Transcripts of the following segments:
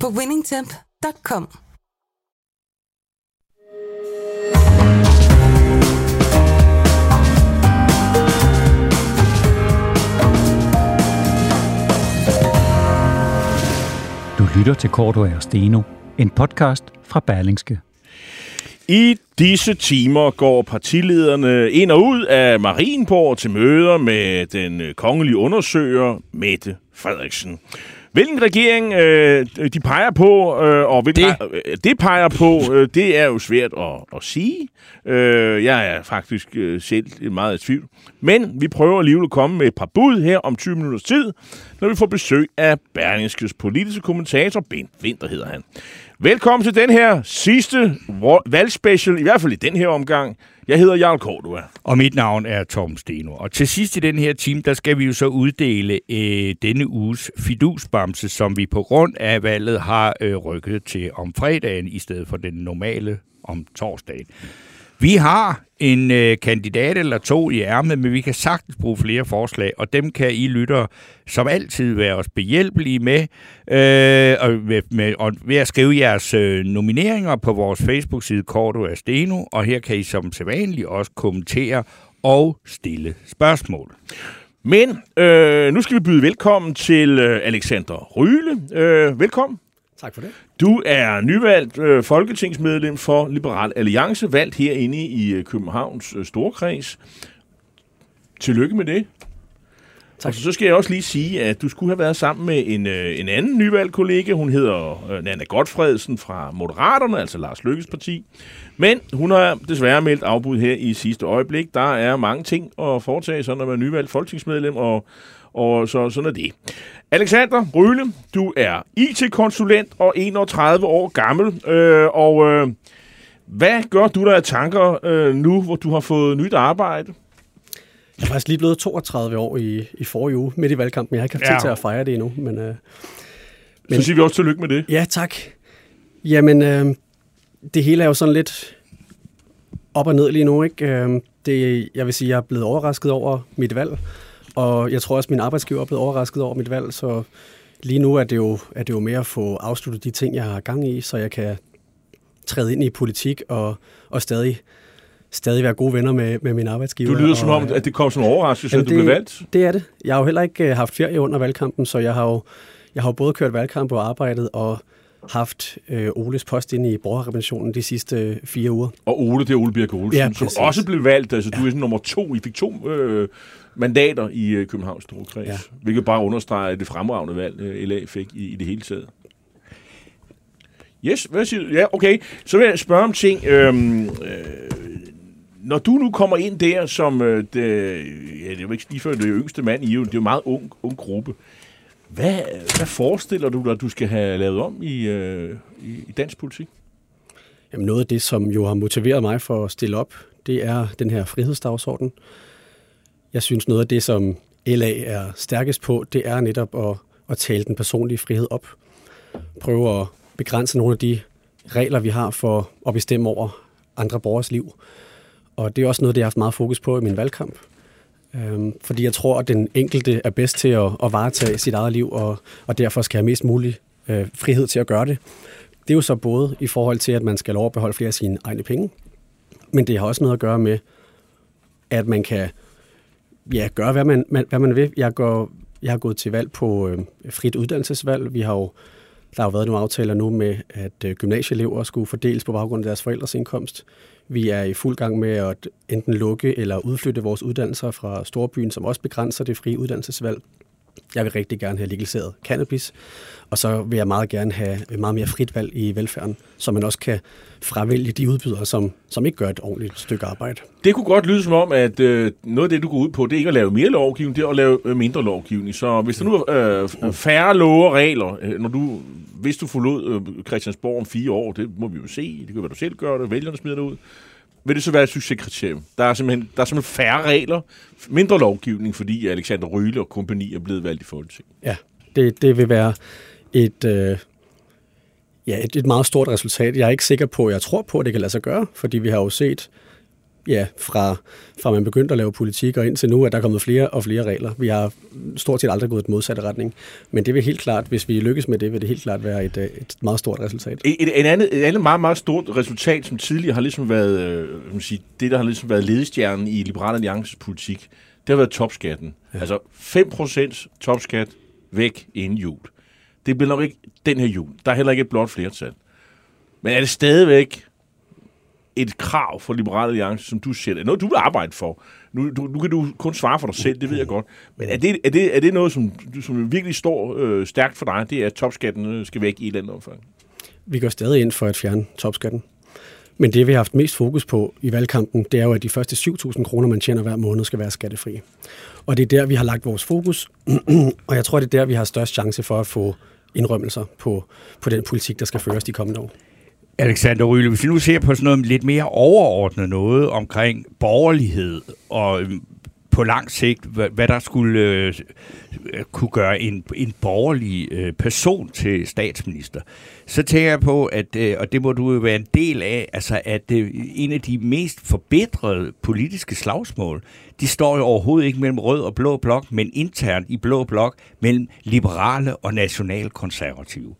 på winningtemp.com. Du lytter til Cordua og Steno, en podcast fra Berlingske. I disse timer går partilederne ind og ud af Marienborg til møder med den kongelige undersøger Mette Frederiksen. Hvilken regering de peger på, og det peger på, det er jo svært at sige. Jeg er faktisk selv meget i tvivl. Men vi prøver alligevel at komme med et par bud her om 20 minutters tid, når vi får besøg af Berlingskes politiske kommentator, Bent Winther hedder han. Velkommen til den her sidste valgspecial, i hvert fald i den her omgang. Jeg hedder Jarl Kåre. Og mit navn er Tom Steno. Og til sidst i den her time, der skal vi jo så uddele denne uges fidusbamse, som vi på grund af valget har rykket til om fredagen, i stedet for den normale om torsdagen. Vi har en kandidat eller to i ærmet, men vi kan sagtens bruge flere forslag, og dem kan I lyttere som altid være os behjælpelige med, og ved at skrive jeres nomineringer på vores Facebook-side Cordua Steno, og her kan I som sædvanligt også kommentere og stille spørgsmål. Men nu skal vi byde velkommen til Alexander Røle. Velkommen. Tak for det. Du er nyvalgt folketingsmedlem for Liberal Alliance, valgt herinde i Københavns storkreds. Tillykke med det. Tak. Og så skal jeg også lige sige, at du skulle have været sammen med en anden nyvalgt kollega. Hun hedder Nanna Gotfredsen fra Moderaterne, altså Lars Løkkes parti. Men hun har desværre meldt afbud her i sidste øjeblik. Der er mange ting at foretage sig, når man er nyvalgt folketingsmedlem, og sådan er det. Alexander Røle, du er IT-konsulent og 31 år gammel. Hvad gør du der af tanker nu, hvor du har fået nyt arbejde? Jeg er faktisk lige blevet 32 år i forrige uge, midt i valgkampen. Jeg har ikke haft tid til at fejre det endnu. Men så siger vi også tillykke med det. Ja, tak. Jamen, det hele er jo sådan lidt op og ned lige nu, ikke? Jeg vil sige, jeg er blevet overrasket over mit valg. Og jeg tror også, at min arbejdsgiver er blevet overrasket over mit valg, så lige nu er det jo mere at få afsluttet de ting, jeg har gang i, så jeg kan træde ind i politik og stadig være gode venner med min arbejdsgiver. Du lyder som om, at det kom som en overraskelse, at du blev valgt. Det er det. Jeg har jo heller ikke haft ferie under valgkampen, så jeg har jo både kørt valgkamp og arbejdet og haft Oles post inde i borgerrepræsentationen de sidste 4 uger. Og Ole, det er Ole Birk Olsen, ja, som også blev valgt. Altså, du er sådan nummer 2. I fik 2 mandater i Københavns storkreds, hvilket bare understreger det fremragende valg, LA fik i det hele taget. Yes, hvad siger du? Ja, okay. Så vil jeg spørge om ting. Når du nu kommer ind der som, det er jo ikke lige før, det er jo yngste mand i EU, det er jo en meget ung gruppe. Hvad forestiller du dig, at du skal have lavet om i dansk politik? Jamen noget af det, som jo har motiveret mig for at stille op, det er den her frihedsdagsorden. Jeg synes, noget af det, som LA er stærkest på, det er netop at tale den personlige frihed op. Prøve at begrænse nogle af de regler, vi har for at bestemme over andre borgers liv. Og det er også noget, det jeg har haft meget fokus på i min valgkamp. Fordi jeg tror, at den enkelte er bedst til at varetage sit eget liv, og derfor skal have mest mulig frihed til at gøre det. Det er jo så både i forhold til, at man skal overbeholde flere af sine egne penge, men det har også noget at gøre med, at man kan gøre, hvad man vil. Jeg har gået til valg på frit uddannelsesvalg. Der har jo været nogle aftaler nu med, at gymnasieelever skulle fordeles på baggrund af deres forældres indkomst. Vi er i fuld gang med at enten lukke eller udflytte vores uddannelser fra storbyen, som også begrænser det frie uddannelsesvalg. Jeg vil rigtig gerne have legaliseret cannabis, og så vil jeg meget gerne have meget mere frit valg i velfærden, så man også kan fravælge de udbydere, som ikke gør et ordentligt stykke arbejde. Det kunne godt lyde som om, at noget af det, du går ud på, det er ikke at lave mere lovgivning, det er at lave mindre lovgivning. Så hvis der nu er færre love og regler, når du hvis du forlod Christiansborg om 4 år, det må vi jo se, det kan være, du selv gør det, vælgerne smider det ud, vil det så være et succeskriterium. Der er simpelthen færre regler, mindre lovgivning, fordi Alexander Røle og kompagni er blevet valgt i Folketinget. Ja, det vil være et meget stort resultat. Jeg er ikke sikker på, jeg tror på, at det kan lade sig gøre, fordi vi har jo set, fra man begyndte at lave politik og indtil nu, at der er kommet flere og flere regler. Vi har stort set aldrig gået i den modsatte retning. Men det vil helt klart, hvis vi lykkes med det, vil det helt klart være et meget stort resultat. Et andet meget, meget stort resultat, som tidligere har ligesom været, det der har ligesom været ledestjernen i Liberal Alliances politik, det har været topskatten. Ja. Altså 5% topskat væk inden jul. Det bliver nok ikke den her jul. Der er heller ikke et blot flertal. Men er det stadigvæk et krav for Liberal Alliance, som du ser? Er noget, du vil arbejde for? Nu kan du kun svare for dig selv, det ved jeg godt. Men er det noget, som virkelig står stærkt for dig, det er, at topskatten skal væk i et eller andet omfang? Vi går stadig ind for at fjerne topskatten. Men det, vi har haft mest fokus på i valgkampen, det er jo, at de første 7.000 kroner, man tjener hver måned, skal være skattefri. Og det er der, vi har lagt vores fokus, og jeg tror, det er der, vi har størst chance for at få indrømmelser på den politik, der skal føres de kommende år. Alexander Røle, hvis vi nu ser på sådan noget lidt mere overordnet noget omkring borgerlighed og på lang sigt, hvad der skulle kunne gøre en borgerlig person til statsminister, så tænker jeg på, at, og det må du jo være en del af, altså at en af de mest forbedrede politiske slagsmål, de står jo overhovedet ikke mellem rød og blå blok, men internt i blå blok mellem liberale og nationalkonservative.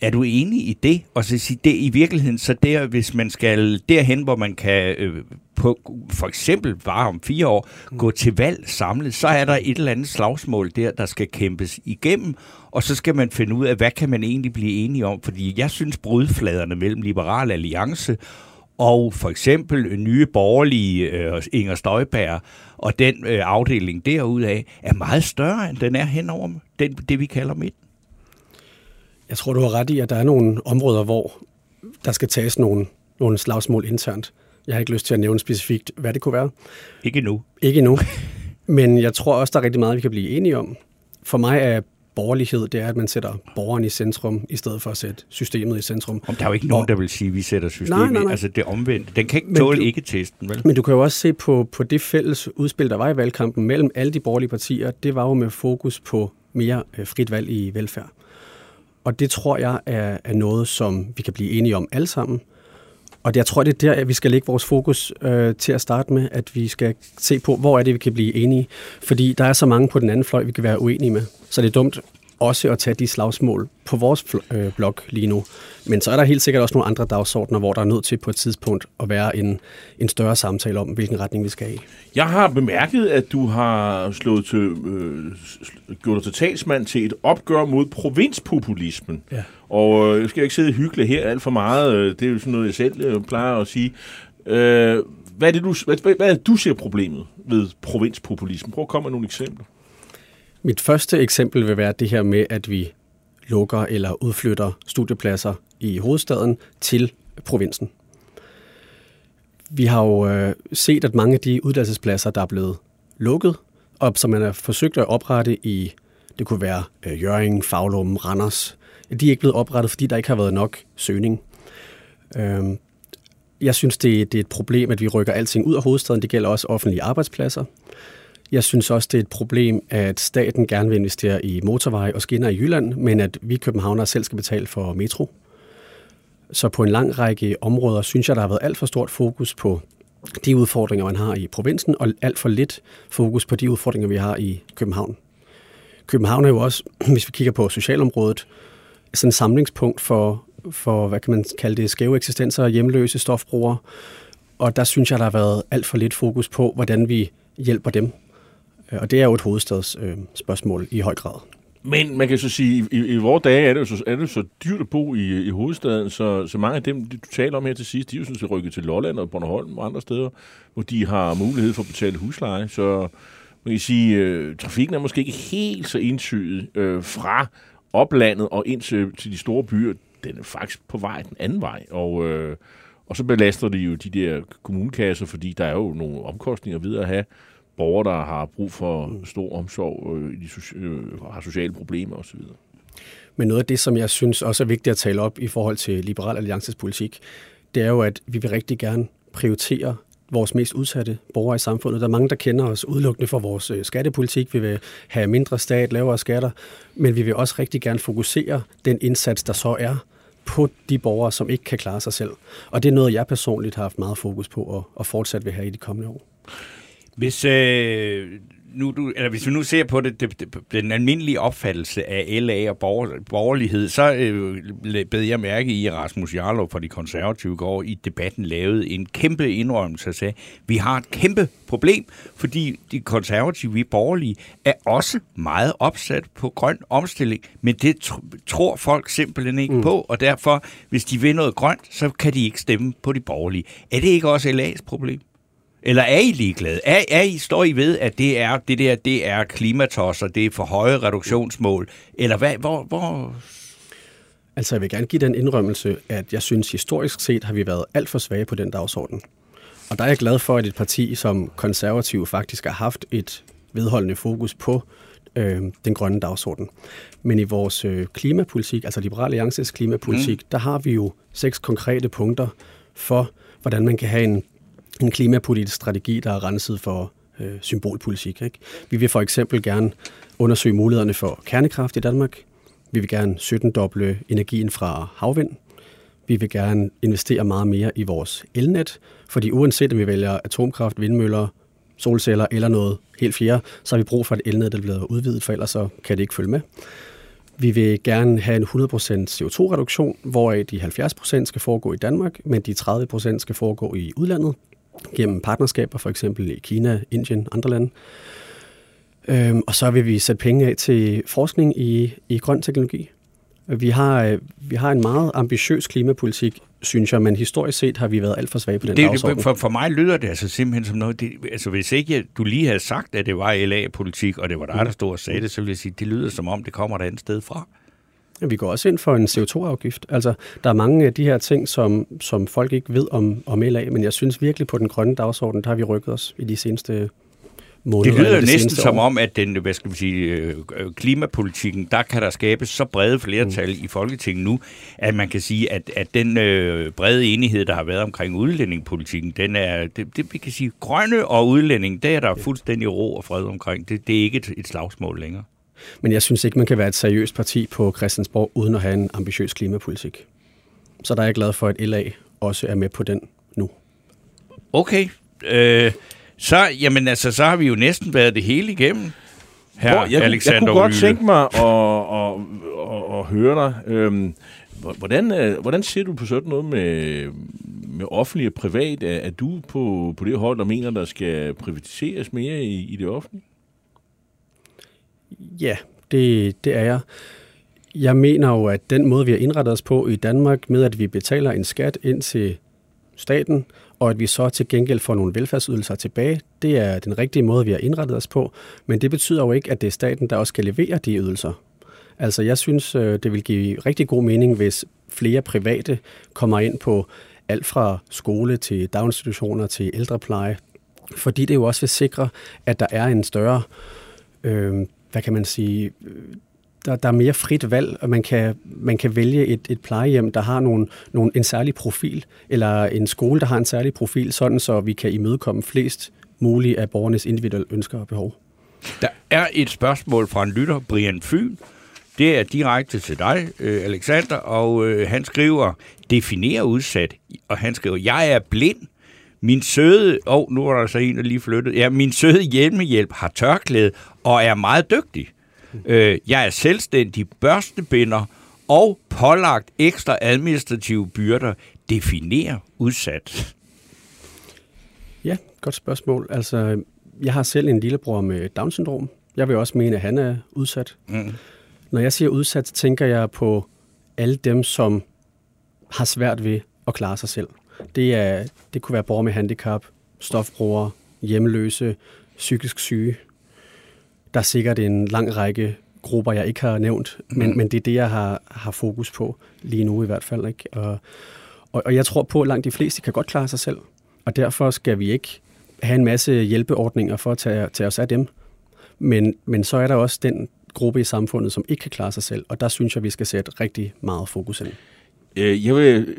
Er du enig i det? Og så sige det i virkeligheden, så der, hvis man skal derhen, hvor man kan på, for eksempel bare om 4 år, gå til valg samlet, så er der et eller andet slagsmål der skal kæmpes igennem, og så skal man finde ud af, hvad kan man egentlig blive enige om? Fordi jeg synes, brudfladerne mellem Liberal Alliance og for eksempel nye borgerlige Inger Støjberg og den afdeling derudaf er meget større, end den er henover det, vi kalder midten. Jeg tror, du har ret i, at der er nogle områder, hvor der skal tages nogle slagsmål internt. Jeg har ikke lyst til at nævne specifikt, hvad det kunne være. Ikke endnu. Men jeg tror også, der er rigtig meget, vi kan blive enige om. For mig er borgerlighed, det er, at man sætter borgeren i centrum, i stedet for at sætte systemet i centrum. Der er jo ikke nogen, der vil sige, at vi sætter systemet. Nej. Altså det omvendte. Den kan ikke tåle ikke-testen, vel? Men du kan jo også se på det fælles udspil, der var i valgkampen mellem alle de borgerlige partier. Det var jo med fokus på mere frit valg i velfærd. Og det tror jeg er noget, som vi kan blive enige om alle sammen. Og jeg tror, det er der, at vi skal lægge vores fokus til at starte med, at vi skal se på, hvor er det, vi kan blive enige. Fordi der er så mange på den anden fløj, vi kan være uenige med. Så det er dumt også at tage de slagsmål på vores blok lige nu. Men så er der helt sikkert også nogle andre dagsordner, hvor der er nødt til på et tidspunkt at være en større samtale om, hvilken retning vi skal i. Jeg har bemærket, at du har gjort dig til talsmand til et opgør mod provinspopulismen. Ja. Og jeg skal ikke sidde og hygle her alt for meget. Det er jo sådan noget, jeg selv plejer at sige. Hvad er det, du ser problemet ved provinspopulismen? Prøv at komme med nogle eksempler. Mit første eksempel vil være det her med, at vi lukker eller udflytter studiepladser i hovedstaden til provinsen. Vi har jo set, at mange af de uddannelsespladser, der er blevet lukket, og som man har forsøgt at oprette i, det kunne være Hjørring, Foulum, Randers, de er ikke blevet oprettet, fordi der ikke har været nok søgning. Jeg synes, det er et problem, at vi rykker alting ud af hovedstaden. Det gælder også offentlige arbejdspladser. Jeg synes også, det er et problem, at staten gerne vil investere i motorveje og skinner i Jylland, men at vi københavnere selv skal betale for metro. Så på en lang række områder synes jeg, der har været alt for stort fokus på de udfordringer, man har i provinsen, og alt for lidt fokus på de udfordringer, vi har i København. København er jo også, hvis vi kigger på socialområdet, sådan et samlingspunkt for hvad kan man kalde det, skæve eksistenser, hjemløse, stofbrugere. Og der synes jeg, der har været alt for lidt fokus på, hvordan vi hjælper dem. Og det er jo et hovedstadsspørgsmål i høj grad. Men man kan så sige, i vores dage er det så dyrt at bo i hovedstaden, så mange af dem, du taler om her til sidst, de er jo sådan set rykket til Lolland og Bornholm og andre steder, hvor de har mulighed for at betale husleje. Så man kan sige, trafikken er måske ikke helt så entydig fra oplandet og ind til de store byer. Den er faktisk på vej den anden vej, og så belaster det jo de der kommunekasser, fordi der er jo nogle omkostninger ved at have borgere, der har brug for stor omsorg, har sociale problemer osv. Men noget af det, som jeg synes også er vigtigt at tale op i forhold til Liberal Alliances politik, det er jo, at vi vil rigtig gerne prioritere vores mest udsatte borgere i samfundet. Der er mange, der kender os udelukkende for vores skattepolitik. Vi vil have mindre stat, lavere skatter, men vi vil også rigtig gerne fokusere den indsats, der så er på de borgere, som ikke kan klare sig selv. Og det er noget, jeg personligt har haft meget fokus på og fortsat vil have i de kommende år. Hvis vi nu ser på det, den almindelige opfattelse af LA og borgerlighed, så bed jeg mærke i, at Rasmus Jarlov fra De Konservative går i debatten lavede en kæmpe indrømmelse og sagde, vi har et kæmpe problem, fordi de konservative, vi borgerlige, er også meget opsat på grøn omstilling, men det tror folk simpelthen ikke på, og derfor, hvis de vil noget grønt, så kan de ikke stemme på de borgerlige. Er det ikke også LA's problem? Eller er I ligeglade? Står I ved, at det er klimatosser, det er for høje reduktionsmål? Eller hvad? Hvor? Altså, jeg vil gerne give den indrømmelse, at jeg synes, historisk set har vi været alt for svage på den dagsorden. Og der er jeg glad for, at et parti som Konservative faktisk har haft et vedholdende fokus på den grønne dagsorden. Men i vores klimapolitik, altså Liberal Alliances klimapolitik, der har vi jo 6 konkrete punkter for, hvordan man kan have en klimapolitisk strategi, der er renset for symbolpolitik. Ikke? Vi vil for eksempel gerne undersøge mulighederne for kernekraft i Danmark. Vi vil gerne 17-doble energien fra havvind. Vi vil gerne investere meget mere i vores elnet, fordi uanset om vi vælger atomkraft, vindmøller, solceller eller noget helt fjerde, så har vi brug for et elnet, der bliver udvidet, for ellers så kan det ikke følge med. Vi vil gerne have en 100% CO2-reduktion, hvoraf de 70% skal foregå i Danmark, men de 30% skal foregå i udlandet, gennem partnerskaber, for eksempel i Kina, Indien, andre lande. Og så vil vi sætte penge af til forskning i grøn teknologi. Vi har en meget ambitiøs klimapolitik, synes jeg, men historisk set har vi været alt for svage på den dagsorden. For mig lyder det altså simpelthen som noget, hvis ikke du lige havde sagt, at det var LA-politik, og det var dig, der stod og sagde det, så ville jeg sige, det lyder som om, det kommer et andet sted fra. Vi går også ind for en CO2-afgift. Altså, der er mange af de her ting, som folk ikke ved om LA, men jeg synes virkelig på den grønne dagsorden, der har vi rykket os i de seneste måneder. Det lyder næsten som om, at den, hvad skal man sige, klimapolitikken, der kan der skabes så brede flertal i Folketinget nu, at man kan sige, at den brede enighed, der har været omkring udlændingepolitikken, den er, det vi kan sige, grønne og udlænding, der er der fuldstændig ro og fred omkring. Det er ikke et slagsmål længere. Men jeg synes ikke, man kan være et seriøst parti på Christiansborg, uden at have en ambitiøs klimapolitik. Så der er jeg glad for, at LA også er med på den nu. Okay. Så har vi jo næsten været det hele igennem, her Alexander. Jeg kunne godt tænke mig at høre dig. Hvordan ser du på sådan noget med offentlig og privat? Er du på det hold, der mener, der skal privatiseres mere i det offentlige? Ja, det er jeg. Jeg mener jo, at den måde, vi har indrettet os på i Danmark, med at vi betaler en skat ind til staten, og at vi så til gengæld får nogle velfærdsydelser tilbage, det er den rigtige måde, vi har indrettet os på. Men det betyder jo ikke, at det er staten, der også skal levere de ydelser. Altså, jeg synes, det vil give rigtig god mening, hvis flere private kommer ind på alt fra skole til daginstitutioner til ældrepleje, fordi det jo også vil sikre, at der er en større... hvad kan man sige, der er mere frit valg, og man kan vælge et plejehjem, der har en særlig profil, eller en skole, der har en særlig profil, sådan så vi kan imødekomme flest mulige af borgernes individuelle ønsker og behov. Der er et spørgsmål fra en lytter, Brian Fyn. Det er direkte til dig, Alexander, og han skriver, definerer udsat, og han skriver, jeg er blind. Min søde, nu er der så en, der lige flyttet. Ja, min søde hjemmehjælp har tørklæde og er meget dygtig. Jeg er selvstændig børstebinder og pålagt ekstra administrative byrder. Definerer udsat. Ja, godt spørgsmål. Altså, jeg har selv en lillebror med Down-syndrom. Jeg vil også mene, at han er udsat. Når jeg siger udsat, tænker jeg på alle dem, som har svært ved at klare sig selv. Det kunne være borgere med handicap, stofbrugere, hjemløse, psykisk syge. Der er sikkert en lang række grupper, jeg ikke har nævnt, men det er det, jeg har fokus på lige nu i hvert fald. Ikke? Og jeg tror på, at langt de fleste kan godt klare sig selv, og derfor skal vi ikke have en masse hjælpeordninger for at tage os af dem. Men så er der også den gruppe i samfundet, som ikke kan klare sig selv, og der synes jeg, vi skal sætte rigtig meget fokus ind.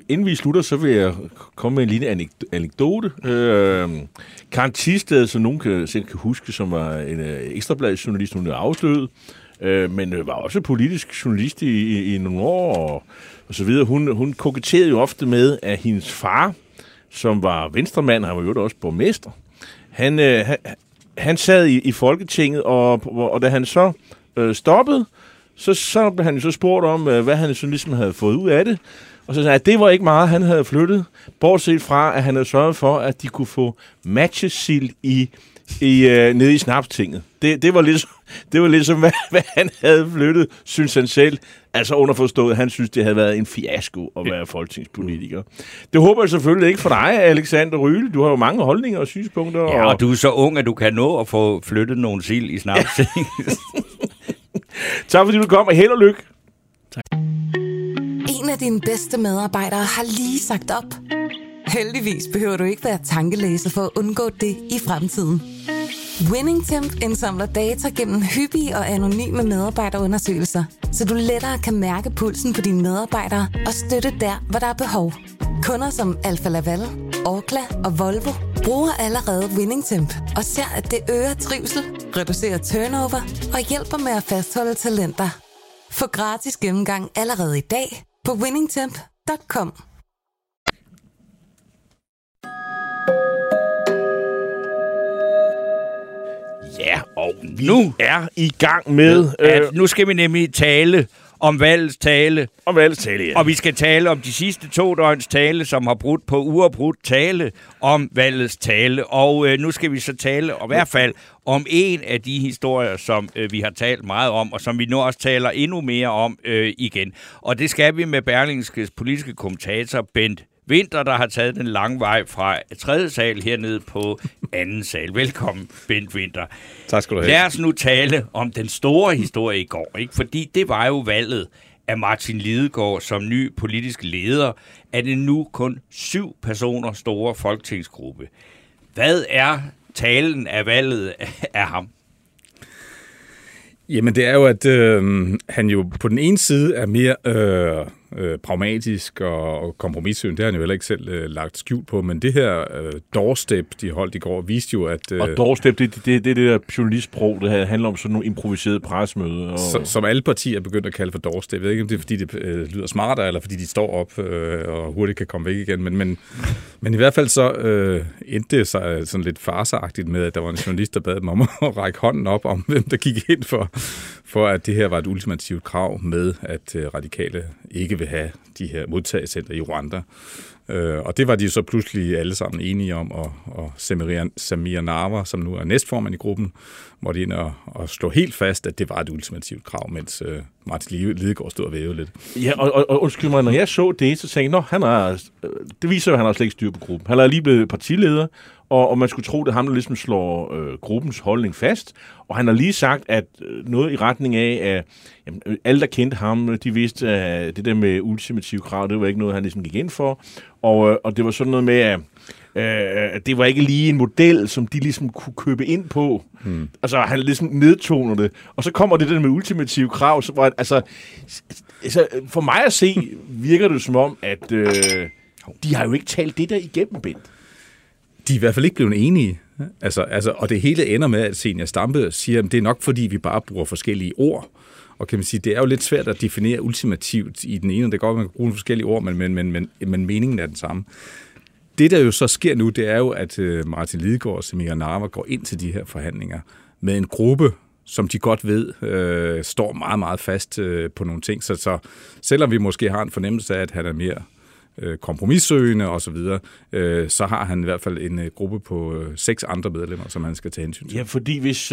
Inden vi slutter, så vil jeg komme med en lille anekdote. Karen Tisted, som nogen kan huske, som var en ekstrabladsjournalist, hun er afsløret, men var også politisk journalist i nogle år og så videre. Hun koketterede jo ofte med, at hendes far, som var venstremand, han var jo også borgmester, han sad i Folketinget, og da han så stoppede, så blev han jo så spurgt om, hvad han så ligesom havde fået ud af det. Og så sagde han, at det var ikke meget, han havde flyttet, bortset fra, at han havde sørget for, at de kunne få matchesild nede i Snapstinget. Det var lidt som, hvad han havde flyttet, synes han selv. Altså underforstået, han synes, det havde været en fiasko at være folketingspolitiker. Det håber jeg selvfølgelig ikke for dig, Alexander Røle. Du har jo mange holdninger og synspunkter. Ja, og du er så ung, at du kan nå at få flyttet nogle sild i Snapstinget. Tak fordi du kom, og held og lykke. Tak. En af dine bedste medarbejdere har lige sagt op. Heldigvis behøver du ikke være tankelæser for at undgå det i fremtiden. Winning Temp indsamler data gennem hyppige og anonyme medarbejderundersøgelser, så du lettere kan mærke pulsen på dine medarbejdere og støtte der, hvor der er behov. Kunder som Alfa Laval, Orkla og Volvo bruger allerede Winning Temp og ser, at det øger trivsel, reducerer turnover og hjælper med at fastholde talenter. Få gratis gennemgang allerede i dag på winningtemp.com. Ja, og nu er i gang med... Nu skal vi nemlig tale om valgets tale. Om valgets tale, ja. Og vi skal tale om de sidste 2 døgns tale, som har brudt på uafbrudt tale om valgets tale. Og nu skal vi så tale, og i hvert fald, om en af de historier, som vi har talt meget om, og som vi nu også taler endnu mere om igen. Og det skal vi med Berlingskes politiske kommentator, Bent Winther, der har taget den lange vej fra 3. sal hernede på 2. sal. Velkommen, Bent Winther. Tak skal du have. Lad os nu tale om den store historie i går, ikke? Fordi det var jo valget af Martin Lidegaard som ny politisk leder af den nu kun 7 personer store folketingsgruppe. Hvad er talen af valget af ham? Jamen, det er jo, at han jo på den ene side er mere pragmatisk og kompromissøgende. Det har han jo heller ikke selv lagt skjul på, men det her doorstep, de holdt i går, viste jo, at... Og doorstep, det er det der journalistsprog, det handler om sådan nogle improviserede pressemøder. Og... Som alle partier er begyndt at kalde for doorstep. Jeg ved ikke, om det er, fordi det lyder smartere, eller fordi de står op og hurtigt kan komme væk igen, men i hvert fald så endte det sig sådan lidt farseagtigt med, at der var en journalist, der bad dem om at række hånden op om, hvem der gik ind for at det her var et ultimativt krav med, at radikale ikke vil have de her modtagelsescenter i Rwanda. Og det var de så pludselig alle sammen enige om, og Samir Narva, som nu er næstformand i gruppen, måtte ind og slå helt fast, at det var et ultimativt krav, mens Martin Lidegaard stod og vævede lidt. Ja, og undskyld mig, når jeg så det, så tænkte jeg, det viser jo, at han har slet ikke styr på gruppen. Han er lige blevet partileder, og man skulle tro, det er ham, der ligesom slår gruppens holdning fast. Og han har lige sagt, at noget i retning af, at jamen, alle, der kendte ham, de vidste, at det der med ultimative krav, det var ikke noget, han ligesom gik ind for. Og det var sådan noget med, at det var ikke lige en model, som de ligesom kunne købe ind på. Altså, han ligesom nedtoner det. Og så kommer det der med ultimative krav. Så, altså, for mig at se, virker det som om, at de har jo ikke talt det der igennem, Bent. De er i hvert fald ikke blevet enige. Altså, og det hele ender med, at Zenia Stampe siger, at det er nok, fordi vi bare bruger forskellige ord. Og kan man sige, det er jo lidt svært at definere ultimativt i den ene. Det kan godt, at man kan bruge forskellige ord, men meningen er den samme. Det, der jo så sker nu, det er jo, at Martin Lidegaard og Samir Narva går ind til de her forhandlinger med en gruppe, som de godt ved, står meget, meget fast på nogle ting. Så selvom vi måske har en fornemmelse af, at han er mere kompromissøgende og så videre, så har han i hvert fald en gruppe på 6 andre medlemmer, som han skal tage hensyn til. Ja, fordi hvis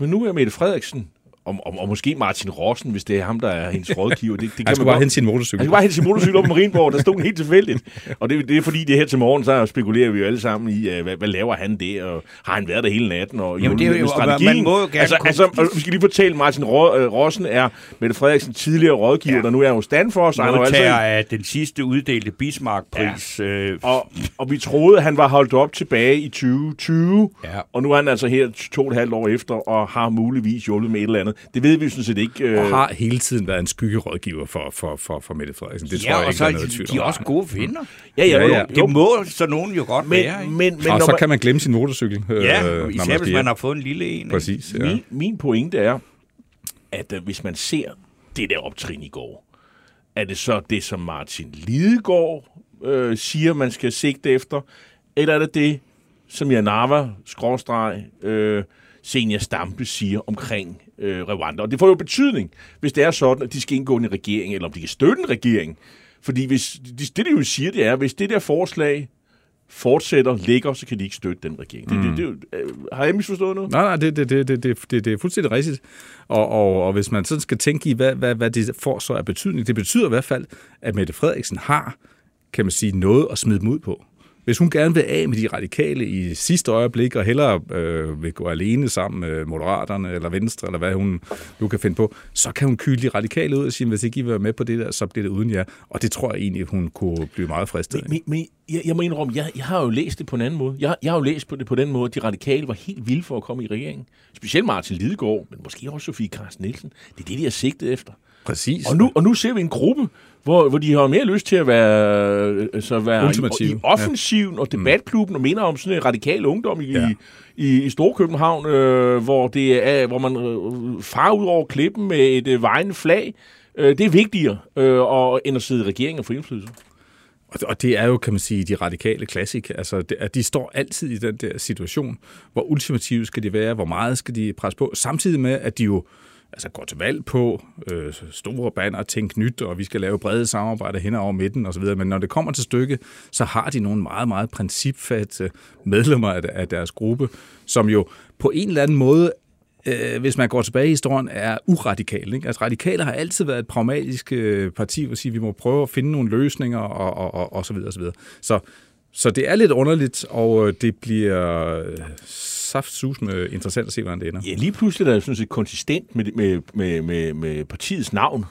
man nu er Mette Frederiksen, og måske Martin Rossen, hvis det er ham, der er hendes rådgiver. Han skulle bare hente sin motorcykel. Han skulle bare hente sin motorcykel op i Marienborg, der stod den helt tilfældigt. Og det er fordi, det her til morgen, så spekulerer vi jo alle sammen i, hvad laver han det, og har han været der hele natten? Og jamen, det er jo strategien. Vi skal lige fortælle, Martin Rossen er Mette Frederiksen tidligere rådgiver, der nu er hos Danfoss. Han modtager af den sidste uddelte Bismarck-pris. Ja. Og vi troede, han var holdt op tilbage i 2020, og nu er han altså her 2,5 år efter, og har muligvis hjulpet med et eller andet. Det ved vi jo sådan set ikke. Og har hele tiden været en skyggerådgiver for Mette Frederiksen. Det tror jeg ikke, der er noget tvivl om. De er også gode venner. Ja. Det må så nogen jo godt være. Og så kan man glemme sin motorcykel. Ja, især hvis man har fået en lille en. Præcis, ja. Min pointe er, at hvis man ser det der optrin i går, er det så det, som Martin Lidegaard siger, man skal sigte efter, eller er det det, som Janava-Senior Stampe siger omkring Rwanda? Og det får jo betydning, hvis det er sådan, at de skal indgå i en regering, eller om de kan støtte en regering. Fordi hvis, det jo siger, det er, hvis det der forslag fortsætter, ligger, så kan de ikke støtte den regering. Har jeg misforstået noget? Nej, det er fuldstændig rigtigt. Og hvis man sådan skal tænke i, hvad det får så af betydning, det betyder i hvert fald, at Mette Frederiksen har, kan man sige, noget at smide dem ud på. Hvis hun gerne vil af med de radikale i sidste øjeblik, og hellere vil gå alene sammen med Moderaterne, eller Venstre, eller hvad hun nu kan finde på, så kan hun kyle de radikale ud og sige, hvis ikke I vil være med på det der, så bliver det uden jer. Og det tror jeg egentlig, hun kunne blive meget fristet. Men jeg må indrømme, jeg har jo læst det på en anden måde. Jeg har jo læst på det på den måde, at de radikale var helt vilde for at komme i regeringen. Specielt Martin Lidegaard, men måske også Sofie Carsten Nielsen. Det er det, de har sigtet efter. Præcis. Og nu ser vi en gruppe, hvor de har mere lyst til at være, altså være i offensiven og debatklubben og minder om sådan en radikal ungdom i Storkøbenhavn, hvor man farer ud over klippen med et vejende flag. Det er vigtigere end at sidde i regeringen og få indflydelse. Og det er jo, kan man sige, de radikale klassik. Altså, at de står altid i den der situation, hvor ultimative skal de være, hvor meget skal de presse på, samtidig med, at de jo går til valg på store bander, tænk nyt, og vi skal lave brede samarbejder hen over midten osv. Men når det kommer til stykke, så har de nogle meget, meget principfatte medlemmer af deres gruppe, som jo på en eller anden måde, hvis man går tilbage i historien, er uradikale. Ikke? Altså radikale har altid været et pragmatisk parti, hvor vi må prøve at finde nogle løsninger og så videre og så videre. Så det er lidt underligt, og det bliver saftsus med interessant at se, hvordan det ender. Ja, lige pludselig der er sådan set konsistent med partiets navn,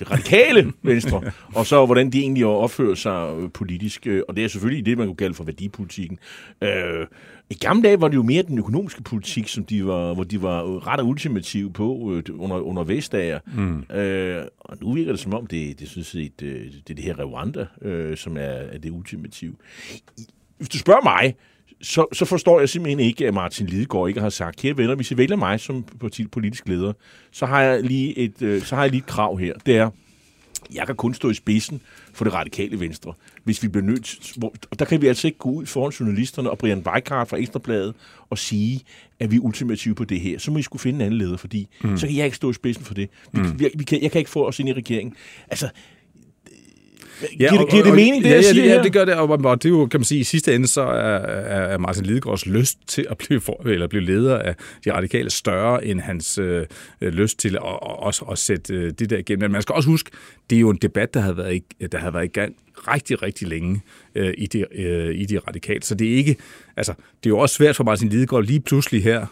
det radikale Venstre, og så hvordan de egentlig opfører sig politisk, og det er selvfølgelig det, man kunne kalde for værdipolitikken. I gamle dage var det jo mere den økonomiske politik, som hvor de var ret ultimative på under Vestager. Og nu virker det som om, det er det her Rwanda, som er det ultimative. Hvis du spørger mig, så forstår jeg simpelthen ikke, at Martin Lidegaard ikke har sagt, kære venner, hvis I vælger mig som politisk leder, så har jeg lige et krav her. Det er, jeg kan kun stå i spidsen for det radikale Venstre, hvis vi bliver nødt. Og der kan vi altså ikke gå ud foran journalisterne og Brian Weikart fra Ekstrabladet og sige, at vi er ultimative på det her. Så må I skulle finde en anden leder, fordi så kan jeg ikke stå i spidsen for det. Jeg kan ikke få os ind i regeringen. Altså, giver det mening, det jeg siger her? Ja, det gør det, og det er jo, kan man sige, i sidste ende, så er Martin Lidegaards lyst til at blive leder af de radikale større, end hans lyst til at sætte det der igennem. Men man skal også huske, det er jo en debat, der har været i gang rigtig, rigtig længe i de radikale. Så det er ikke, altså, det er jo også svært for Martin Lidegaard lige pludselig her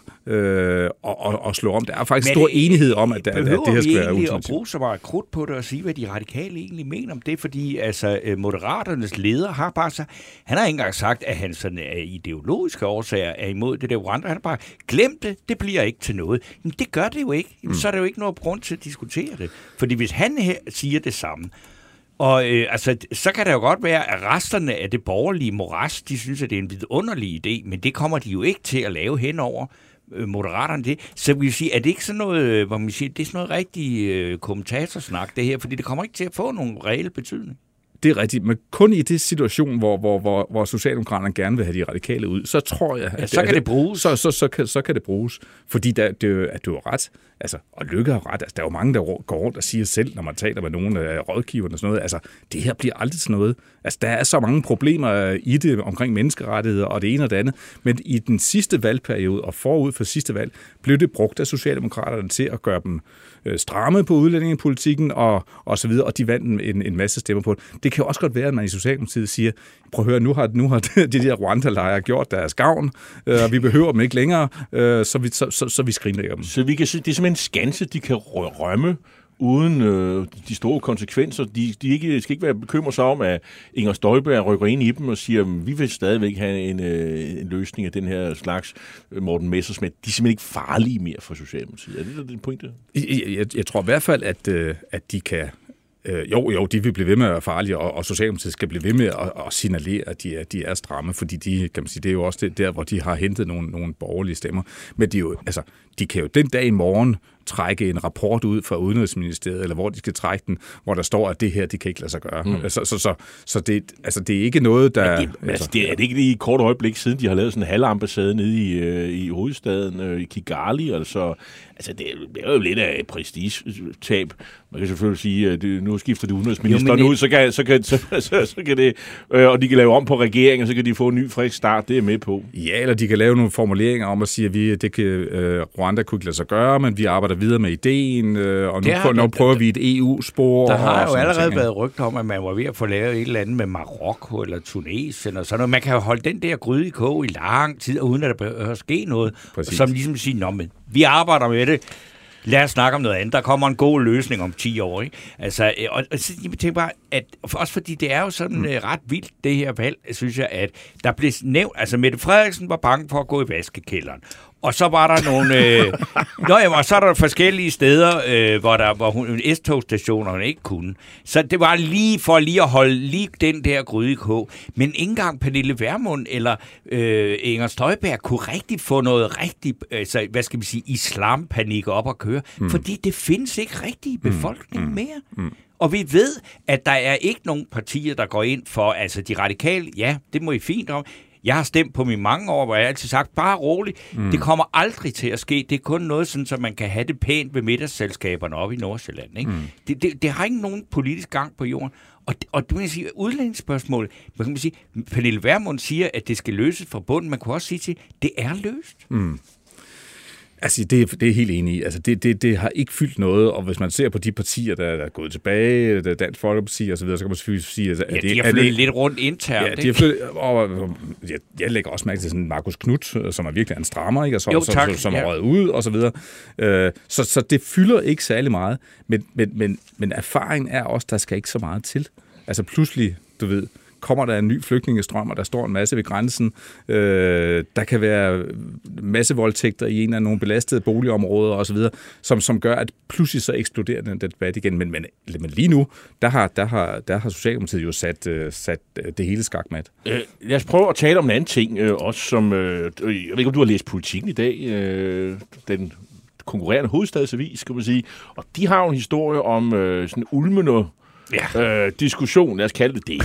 og slå om. Der er faktisk stor enighed om, at det her skal være ultimativt. Behøver vi egentlig at bruge så meget krudt på det og sige, hvad de radikale egentlig mener om det? Fordi altså, Moderaternes leder har bare sagt, han har ikke engang sagt, at han sådan af ideologiske årsager er imod det der Rwanda. Han har bare glemt det, det bliver ikke til noget. Men det gør det jo ikke. Jamen, så er der jo ikke noget grund til at diskutere det. Fordi hvis han her siger det samme, og så kan det jo godt være, at resterne af det borgerlige moras, de synes, at det er en vidunderlig idé, men det kommer de jo ikke til at lave henover Moderaterne det. Så vil vi sige, at det ikke sådan noget, hvor man siger, det er sådan noget rigtig kommentatorsnak, det her, fordi det kommer ikke til at få nogen reel betydning. Det er rigtigt, men kun i det situation, hvor Socialdemokraterne gerne vil have de radikale ud, så tror jeg, at ja, så kan det bruges. Så kan det bruges, fordi du har ret. Altså, og Lykke har ret. Altså, der er jo mange, der går rundt og siger selv, når man taler med nogle af rådgiverne og sådan noget, altså, det her bliver aldrig sådan noget. Altså, der er så mange problemer i det omkring menneskerettigheder og det ene og det andet. Men i den sidste valgperiode og forud for sidste valg, blev det brugt af Socialdemokraterne til at gøre dem stramme på udlændingepolitikken og så videre, og de vandt en masse stemmer på det. Det kan også godt være, at man i Socialdemokratiet siger, prøv at høre, nu har de der Rwanda-lejre gjort deres gavn, og vi behøver dem ikke længere, så vi skrinlægger dem. Så vi kan sige, det er simpelthen en skanse, de kan rømme uden de store konsekvenser. De skal ikke være bekymret sig om, at Inger Støjberg rykker ind i dem og siger, vi vil stadigvæk have en løsning af den her slags Morten Messerschmidt. De er simpelthen ikke farlige mere for Socialdemokratiet. Er det den pointe? Jeg tror i hvert fald, at de kan... Jo, de vil blive ved med at være farlige, og Socialdemokratiet skal blive ved med at signalere, at de er stramme, fordi de, kan man sige, det er jo også der, hvor de har hentet nogle borgerlige stemmer. Men de kan jo den dag i morgen trække en rapport ud fra Udenrigsministeriet, eller hvor de skal trække den, hvor der står, at det her, det kan ikke lade sig gøre. Mm. Så det, det er ikke noget, der... Er det ikke lige et kort øjeblik siden, de har lavet sådan en halvambassade nede i hovedstaden i Kigali? Altså, det er jo lidt af prestigetab. Man kan selvfølgelig sige, at nu skifter de udenrigsministeren ud, så kan det... Og de kan lave om på regeringen, og så kan de få en ny frisk start, det er jeg med på. Ja, eller de kan lave nogle formuleringer om at sige, at Rwanda kunne ikke lade sig gøre, men vi arbejder videre med ideen, og nu prøver vi et EU-spor. Der har jo allerede været rygter om, at man var ved at få lavet et eller andet med Marokko eller Tunesien og sådan noget. Man kan jo holde den der gryde i kog i lang tid, uden at der behøver at ske noget, som ligesom siger, nå, men vi arbejder med det. Lad os snakke om noget andet. Der kommer en god løsning om 10 år, ikke? Altså, og så tænker jeg bare, at også fordi det er jo sådan ret vildt, det her valg, synes jeg, at der blev nævnt, altså Mette Frederiksen var bange for at gå i vaskekælderen. Og så var der nogle... og så er der forskellige steder, hvor hun en S-togstationer, hun ikke kunne. Så det var lige for lige at holde lige den der gryde i kog. Men ikke engang Pernille Vermund eller Inger Støjberg kunne rigtig få noget rigtig, islampanik op at køre. Fordi det findes ikke rigtig i befolkningen mere. Og vi ved, at der er ikke nogen partier, der går ind for, altså de radikale, ja, det må I fint om. Jeg har stemt på mig mange år, hvor jeg altid sagt, bare roligt, det kommer aldrig til at ske. Det er kun noget, sådan, så man kan have det pænt ved middagsselskaberne oppe i Nordsjælland. Ikke? Det har ikke nogen politisk gang på jorden. Og det vil sige, udlændingsspørgsmålet, man kan sige, Pernille Vermund siger, at det skal løses fra bunden. Man kunne også sige til, det er løst. Altså, det er helt enig i. Altså, det har ikke fyldt noget, og hvis man ser på de partier, der er gået tilbage, der Dansk Folkeparti og så videre, så kan man selvfølgelig sige... At ja, de har flyttet lidt rundt internt, ikke? Jeg lægger også mærke til sådan Markus Knudt, som er virkelig en strammer, ikke? Og som røget ud, og så videre. Så det fylder ikke særlig meget, men erfaringen er også, der skal ikke så meget til. Altså, pludselig, du ved... kommer der en ny flygtningestrøm, og der står en masse ved grænsen. Der kan være masse voldtægter i en af nogle belastede boligområder osv., som gør, at pludselig så eksploderer den debat igen. Men lige nu, der har Socialdemokratiet jo sat det hele skakmat. Lad os prøve at tale om en anden ting, også som... jeg ved ikke, om du har læst Politiken i dag. Den konkurrerende hovedstadsavis, skal man sige. Og de har en historie om sådan ulmende... Ja. Diskussion, lad os kalde det det,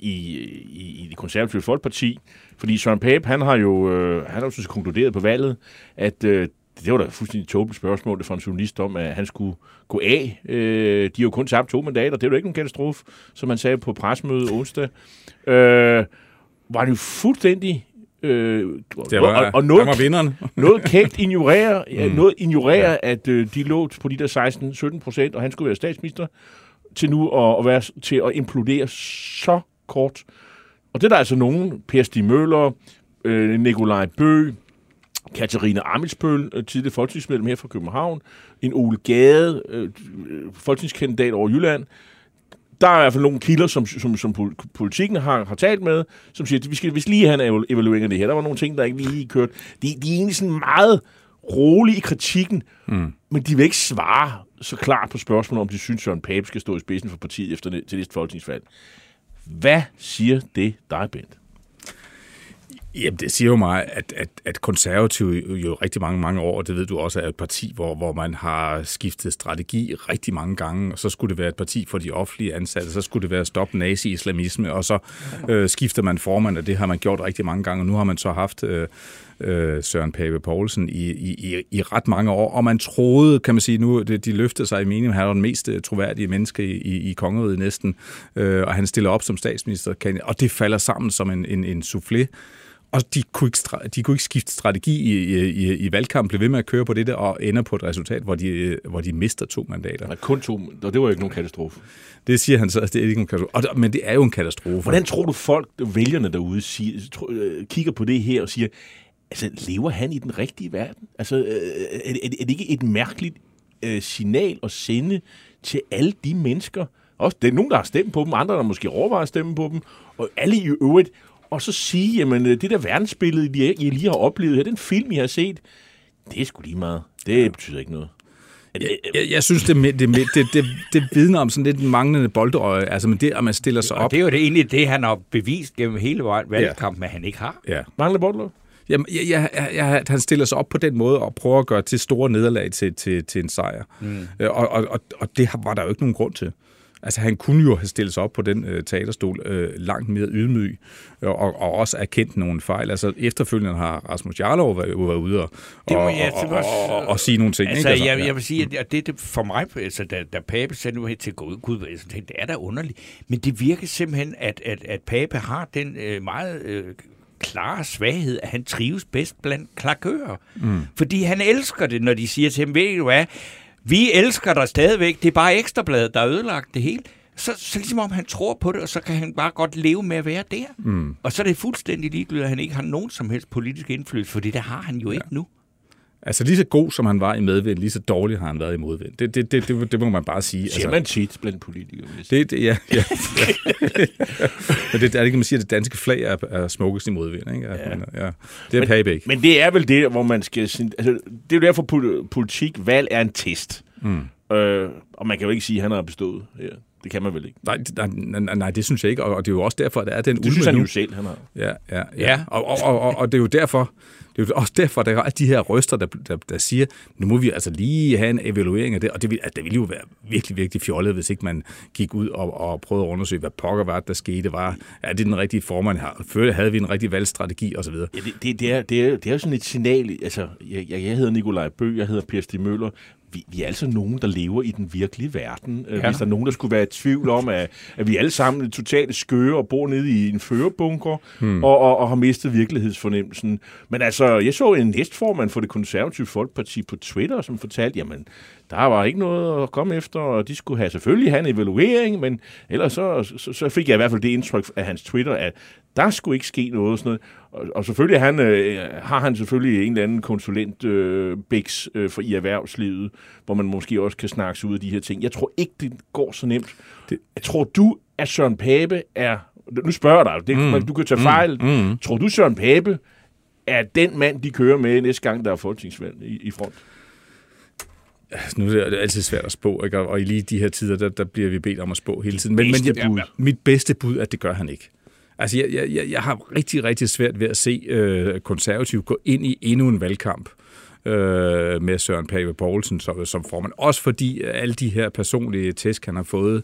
i det Konservative Folkeparti. Fordi Søren Pape, han har jo synes, konkluderet på valget, at det var da fuldstændig tåbeligt spørgsmål fra en journalist om, at han skulle gå af. De har jo kun tabt 2 mandater, det er jo ikke nogen katastrofe, som han sagde på pressemødet onsdag. Var han jo fuldstændig... noget kægt ignorerer, at de lå på de der 16-17%, og han skulle være statsminister, til nu at være til at implodere så kort. Og det er der altså nogen, Per Stig Møller, Nikolaj Bøgh, Katarina Amitsbøl, tidligere folketingsmedlem her fra København, en Ole Gade, folketingskandidat over Jylland. Der er i hvert fald nogle kilder, som Politikken har talt med, som siger, at vi skal lige have en evaluering af det her. Der var nogle ting, der ikke lige kørte. De er egentlig sådan meget rolige i kritikken, men de vil ikke svare så klart på spørgsmålet, om de synes, Søren Pape skal stå i spidsen for partiet efter til næste folketingsvalg. Hvad siger det dig, Bent? Jamen, det siger jo mig, at konservative jo rigtig mange år, og det ved du også, er et parti, hvor man har skiftet strategi rigtig mange gange, og så skulle det være et parti for de offentlige ansatte, så skulle det være stop nazi-islamisme, og så skifter man formand, og det har man gjort rigtig mange gange, og nu har man så haft Søren Pape Poulsen i ret mange år, og man troede, kan man sige, nu de løftede sig i meningen, han var den mest troværdige menneske i kongeriget næsten, og han stiller op som statsminister, og det falder sammen som en soufflé. Og de kunne ikke skifte strategi i valgkampen, blev ved med at køre på det der, og ender på et resultat, hvor de mister 2 mandater. Nej, kun 2, og det var jo ikke nogen katastrofe. Det siger han så, at det er ikke nogen katastrofe. Men det er jo en katastrofe. Hvordan tror du folk, vælgerne derude, kigger på det her og siger, altså lever han i den rigtige verden? Altså er det ikke et mærkeligt signal at sende til alle de mennesker. Også, det er nogen, der har stemt på dem, andre, der måske overvejer at stemme på dem, og alle i øvrigt. Og så sige, jamen det der verdensbillede, I lige har oplevet her, den film, I har set, det er sgu lige meget. Det betyder ikke noget. Jeg synes, det vidner om sådan lidt manglende boldeøje, altså men det, at man stiller sig op. Og det er jo det, egentlig det, han har bevist gennem hele valgkampen, at han ikke har. Ja. Mangler boldeøje? Jamen, han stiller sig op på den måde og prøver at gøre til store nederlag til en sejr. Mm. Og det var der jo ikke nogen grund til. Altså, han kunne jo have stillet sig op på den teaterstol langt mere ydmyg og også erkendt nogle fejl. Altså, efterfølgende har Rasmus Jarlov været ude og sige nogle ting. Altså, ikke? Jeg vil sige, at det for mig, altså, da Pape sendte mig til Gud, jeg tænkte, det er da underligt. Men det virker simpelthen, at Pape har den meget... klare svaghed, at han trives bedst blandt klakører. Mm. Fordi han elsker det, når de siger til ham, ved du hvad, vi elsker dig stadigvæk, det er bare Ekstrabladet, der har ødelagt det hele. Så ligesom om han tror på det, og så kan han bare godt leve med at være der. Mm. Og så er det fuldstændig ligegyldigt, at han ikke har nogen som helst politisk indflydelse, for det der har han jo ikke nu. Altså lige så god, som han var i medvind, lige så dårlig har han været i modvind. Det må man bare sige. Siger man tit blandt politikere? Ja. Men det er det, man siger, at det danske flag er smukkest i modvind. Ikke? Ja. Det er payback. Men det er vel det, hvor man skal... Altså, det er jo derfor, politik, valg er en test. Mm. Og man kan jo ikke sige, at han har bestået. Ja. Det kan man vel ikke. Nej, det synes jeg ikke. Og det er jo også derfor, at der er den... Det synes han jo selv, han har. Ja. Og det er jo derfor... Det er jo også derfor, der er alle de her røster, der siger, nu må vi altså lige have en evaluering af det, og det ville jo være virkelig, virkelig fjollet, hvis ikke man gik ud og prøvede at undersøge, hvad pokker var, der skete, var, er det den rigtige formand her, før havde vi en rigtig valgstrategi, osv. Ja, det er jo sådan et signal, altså, jeg hedder Nikolaj Bøg, jeg hedder Per Stig Møller, vi er altså nogen, der lever i den virkelige verden. Ja. Hvis der er nogen, der skulle være i tvivl om, at vi alle sammen er totalt skøre og bor nede i en førerbunker og har mistet virkelighedsfornemmelsen. Men altså, jeg så en næstformand for Det Konservative Folkeparti på Twitter, som fortalte, jamen, der var ikke noget at komme efter, og de skulle have selvfølgelig have en evaluering, men ellers så fik jeg i hvert fald det indtryk af hans Twitter, at der skulle ikke ske noget sådan noget. Og selvfølgelig har han selvfølgelig en eller anden konsulent biks for i erhvervslivet, hvor man måske også kan snakke sig ud af de her ting. Jeg tror ikke, det går så nemt. Jeg tror du, at Søren Pape er... Nu spørger jeg dig, du kan tage fejl. Mm. Tror du, Søren Pape er den mand, de kører med næste gang, der er folketingsvalg i front? Nu er det altid svært at spå, ikke? Og i lige de her tider, der bliver vi bedt om at spå hele tiden. Men mit bedste bud er, at det gør han ikke. Altså, jeg har rigtig, rigtig svært ved at se konservative gå ind i endnu en valgkamp med Søren Pape Poulsen som formand. Også fordi alle de her personlige tæsk, han har fået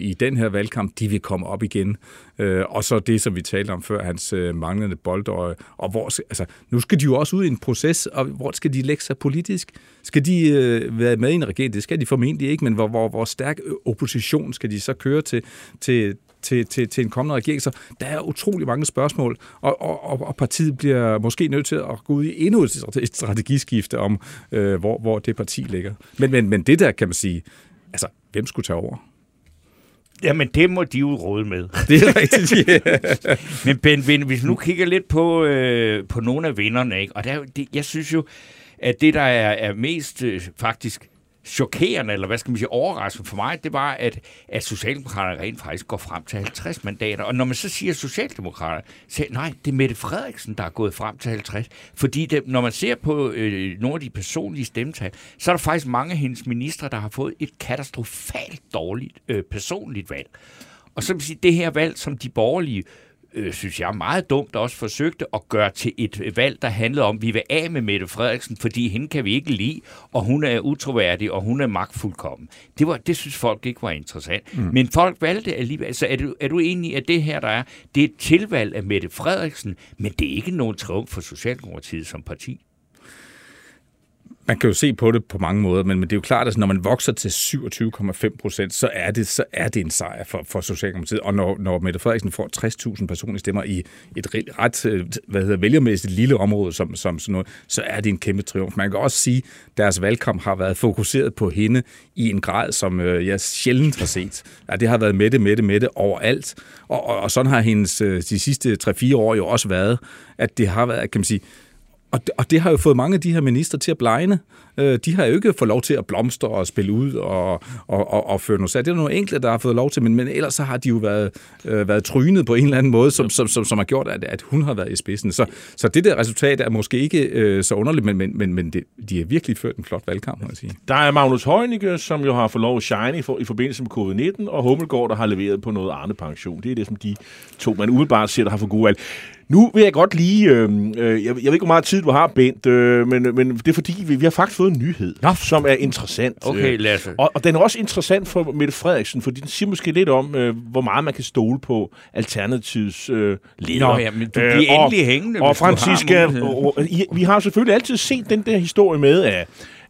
i den her valgkamp, de vil komme op igen. Og så det, som vi talte om før, hans manglende boldøje. Og hvor, altså, nu skal de jo også ud i en proces, og hvor skal de lægge sig politisk? Skal de være med i en regering? Det skal de formentlig ikke, men hvor stærk opposition skal de så køre til en kommende regering, så der er utrolig mange spørgsmål, og partiet bliver måske nødt til at gå ud i endnu et strategiskifte om, hvor det parti ligger. Men det der, kan man sige, altså, hvem skulle tage over? Jamen, det må de jo råde med. Det er rigtigt, ja. Men Bent Winther, hvis nu kigger lidt på nogle af vinderne, ikke? Og jeg synes jo, at det, der er mest faktisk chokerende, eller hvad skal man sige, overraskende for mig, det var, at Socialdemokraterne rent faktisk går frem til 50 mandater. Og når man så siger Socialdemokraterne, så nej, det er Mette Frederiksen, der er gået frem til 50. Fordi det, når man ser på nogle af de personlige stemmetal, så er der faktisk mange af hendes ministre, der har fået et katastrofalt dårligt personligt valg. Og så vil sige, det her valg, som de borgerlige synes jeg er meget dumt, der også forsøgte at gøre til et valg, der handlede om, at vi vil af med Mette Frederiksen, fordi hende kan vi ikke lide, og hun er utroværdig, og hun er magtfuldkommen. Det synes folk ikke var interessant. Mm. Men folk valgte alligevel. Så er du enig, at det her, der er, det er et tilvalg af Mette Frederiksen, men det er ikke nogen triumf for Socialdemokratiet som parti? Man kan jo se på det på mange måder, men det er jo klart, at når man vokser til 27,5%, så er det en sejr for Socialdemokratiet. Og når Mette Frederiksen får 60.000 personlige stemmer i et ret vælgermæssigt lille område, som sådan noget, så er det en kæmpe triumf. Man kan også sige, at deres valgkamp har været fokuseret på hende i en grad, som jeg sjældent har set. Ja, det har været Mette overalt. Og sådan har hendes de sidste 3-4 år jo også været, at det har været, kan man sige. Og det har jo fået mange af de her ministre til at blegne, De har jo ikke fået lov til at blomstre og spille ud og føre noget sat. Det er nogle enkelte, der har fået lov til, men ellers så har de jo været trynet på en eller anden måde, som har gjort, at hun har været i spidsen. Så det der resultat er måske ikke så underligt, men det, de har virkelig ført en flot valgkamp, må jeg sige. Der er Magnus Heunicke, som jo har fået lov at shine i forbindelse med covid-19, og Hummelgaard, der har leveret på noget Arne-pension. Det er det, som de to, man umiddelbart siger, der har fået gode valg. Nu vil jeg godt lige... jeg ved ikke, hvor meget tid du har, Bent, men det er fordi, vi har faktisk fået en nyhed, som er interessant. Okay, lad os. Og den er også interessant for Mette Frederiksen, fordi den siger måske lidt om, hvor meget man kan stole på Alternativets leder. Nå ja, men du bliver endelig hængende, og Franciska, vi har selvfølgelig altid set den der historie med,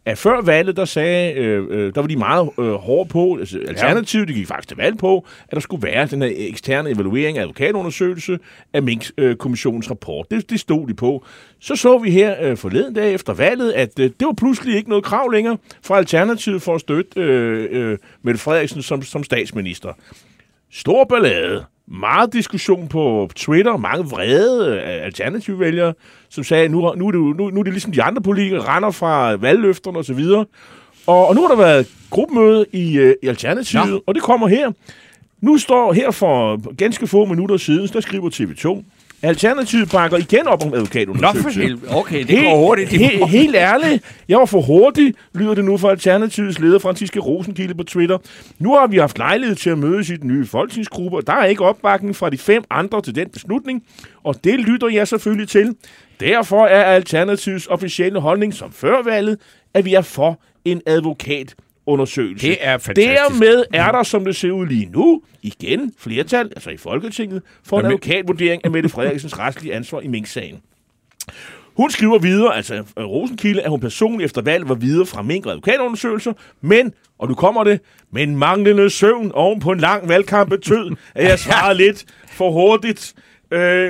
at før valget, der sagde, der var de meget hårde på, altså Alternativet, de gik faktisk til valg på, at der skulle være den her eksterne evaluering af advokatundersøgelse af Mink-kommissionens rapport. Det stod de på. Så vi her forleden dag efter valget, at det var pludselig ikke noget krav længere fra Alternativet for at støtte Mette Frederiksen som statsminister. Stor ballade. Meget diskussion på Twitter, mange vrede alternativvælgere, som sagde, nu er det ligesom de andre politikere, render fra valgløfterne osv. Og nu har der været gruppemøde i Alternativet, ja. Og det kommer her. Nu står her for ganske få minutter siden, der skriver TV2, Alternativet bakker igen op om advokatundersøgelse. Nå, okay, det går hurtigt. Helt ærligt, jeg var for hurtig, lyder det nu fra Alternativets leder, Franciska Rosenkilde, på Twitter. Nu har vi haft lejlighed til at mødes i den nye folketingsgruppe, og der er ikke opbakning fra de 5 andre til den beslutning, og det lytter jeg selvfølgelig til. Derfor er Alternativets officielle holdning som førvalget, at vi er for en advokatundersøgelse. Det er fantastisk. Dermed er der, som det ser ud lige nu, igen flertal, altså i Folketinget, for en advokatvurdering af Mette Frederiksens retslige ansvar i Mink-sagen. Hun skriver videre, altså Rosenkilde, at hun personligt efter valg var videre fra Mink- og advokatundersøgelser, men, og nu kommer det, men manglende søvn oven på en lang valgkamp betød, at jeg svarede lidt for hurtigt.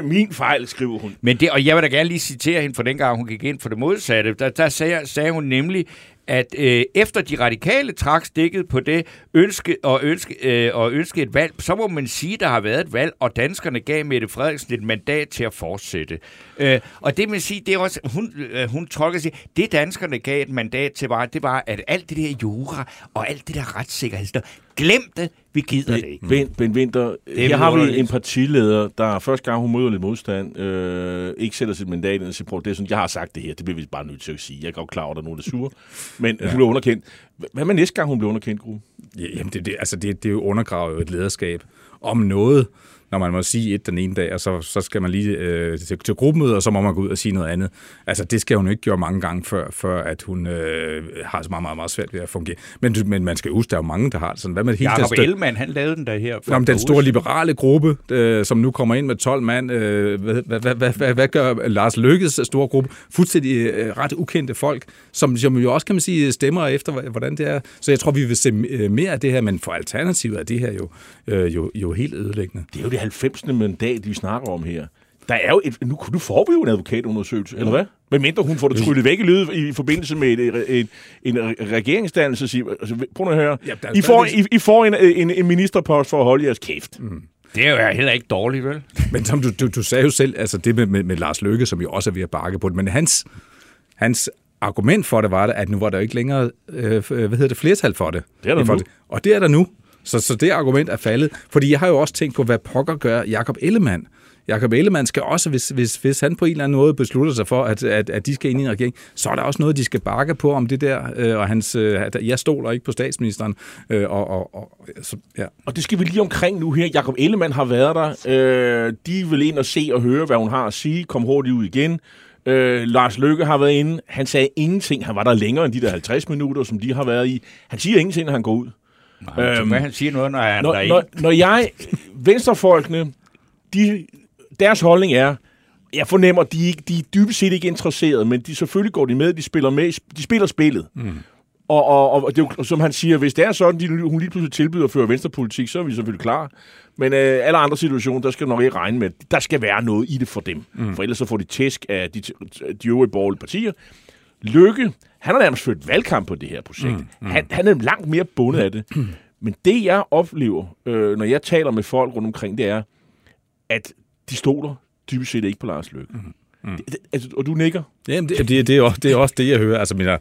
Min fejl, skriver hun. Men det, og jeg vil da gerne lige citere hende fra dengang, hun gik ind for det modsatte. Der sagde hun nemlig, at efter de radikale trak stikket på det ønske et valg, så må man sige, der har været et valg, og danskerne gav Mette Frederiksen et mandat til at fortsætte. Og det vil sige, det er også, hun tolker sig, det danskerne gav et mandat til, var, at alt det der jura og alt det der retssikkerhed, glem det, vi gider det ikke. Bent Winther, jeg har jo en partileder, der første gang hun møder lidt modstand, ikke sætter sit mandat ind og siger, det er sådan, jeg har sagt det her, det bliver vi bare nødt til at sige. Jeg er godt klar over, at der er nogen, der er sure. Men hun bliver underkendt. Hvad med næste gang, hun bliver underkendt, Gru? Jamen, det er jo undergravet et lederskab om noget, når man må sige et den ene dag, og så skal man lige til gruppemøder, og så må man gå ud og sige noget andet. Altså, det skal hun ikke gøre mange gange, før at hun har så meget, meget, meget svært ved at fungere. Men man skal huske, der er jo mange, der har sådan. Hvad med Jacob Ellemann, han lavede den der her. Jamen, den store liberale gruppe, som nu kommer ind med 12 mand. Hvad gør Lars Løkkes store gruppe? Fuldstændig ret ukendte folk, som jo også, kan man sige, stemmer efter, hvordan det er. Så jeg tror, vi vil se mere af det her, men for Alternativet er det her jo helt ødelæggende. Det er jo det 90. mandat, vi snakker om her. Der er jo nu får vi jo en advokatundersøgelse, eller hvad? Hvad mindre hun får det tryllet væk i lyd i forbindelse med en regeringsdannelse, siger, altså, prøv at høre, I får en ministerpost for at holde jeres kæft. Mm. Det er jo heller ikke dårligt, vel? Men som du sagde jo selv, altså det med Lars Løkke, som jo også er ved at bakke på det, men hans argument for det var, at nu var der ikke længere flertal for det. Det er der nu. Og det er der nu. Så det argument er faldet, fordi jeg har jo også tænkt på, hvad pokker gør Jacob Ellemann. Jacob Ellemann skal også, hvis han på en eller anden måde beslutter sig for, at de skal ind i en regering, så er der også noget, de skal bakke på om det der, og hans, jeg stoler ikke på statsministeren. Og det skal vi lige omkring nu her. Jacob Ellemann har været der. De vil ind og se og høre, hvad hun har at sige. Kom hurtigt ud igen. Lars Løkke har været inde. Han sagde ingenting. Han var der længere end de der 50 minutter, som de har været i. Han siger ingenting, når han går ud. Hvad han siger noget, når jeg er derinde? Når jeg... Venstrefolkene, deres holdning er, jeg fornemmer, de er dybest set ikke interesserede, men selvfølgelig går de med, de spiller spillet. Mm. Og det jo, som han siger, hvis det er sådan, hun lige pludselig tilbyder at føre venstrepolitik, så er vi selvfølgelig klar. Men alle andre situationer, der skal nok ikke regne med, der skal være noget i det for dem. Mm. For ellers så får de tæsk af de øvrige borgerlige partier. Løkke, han har nærmest ført valgkamp på det her projekt. Han er langt mere bundet af det. Men det, jeg oplever, når jeg taler med folk rundt omkring, det er, at de stoler dybest set ikke på Lars Løkke. Altså, og du nikker? Jamen, det er også det, jeg hører. Altså,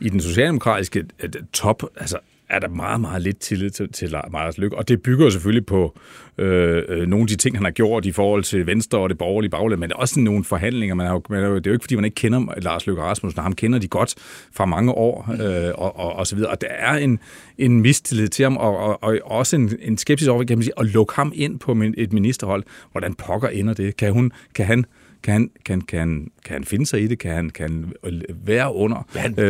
i den socialdemokratiske top, altså, er der meget, meget lidt tillid til Lars Løkke. Og det bygger selvfølgelig på nogle af de ting, han har gjort i forhold til Venstre og det borgerlige bagland, men også nogle forhandlinger. Det er jo ikke, fordi man ikke kender Lars Løkke Rasmussen, og ham kender de godt fra mange år og så videre. Og der er en mistillid til ham, og også en skepsis over, kan man sige, at lukke ham ind på et ministerhold. Hvordan pokker ender det? Kan han finde sig i det? Kan han være under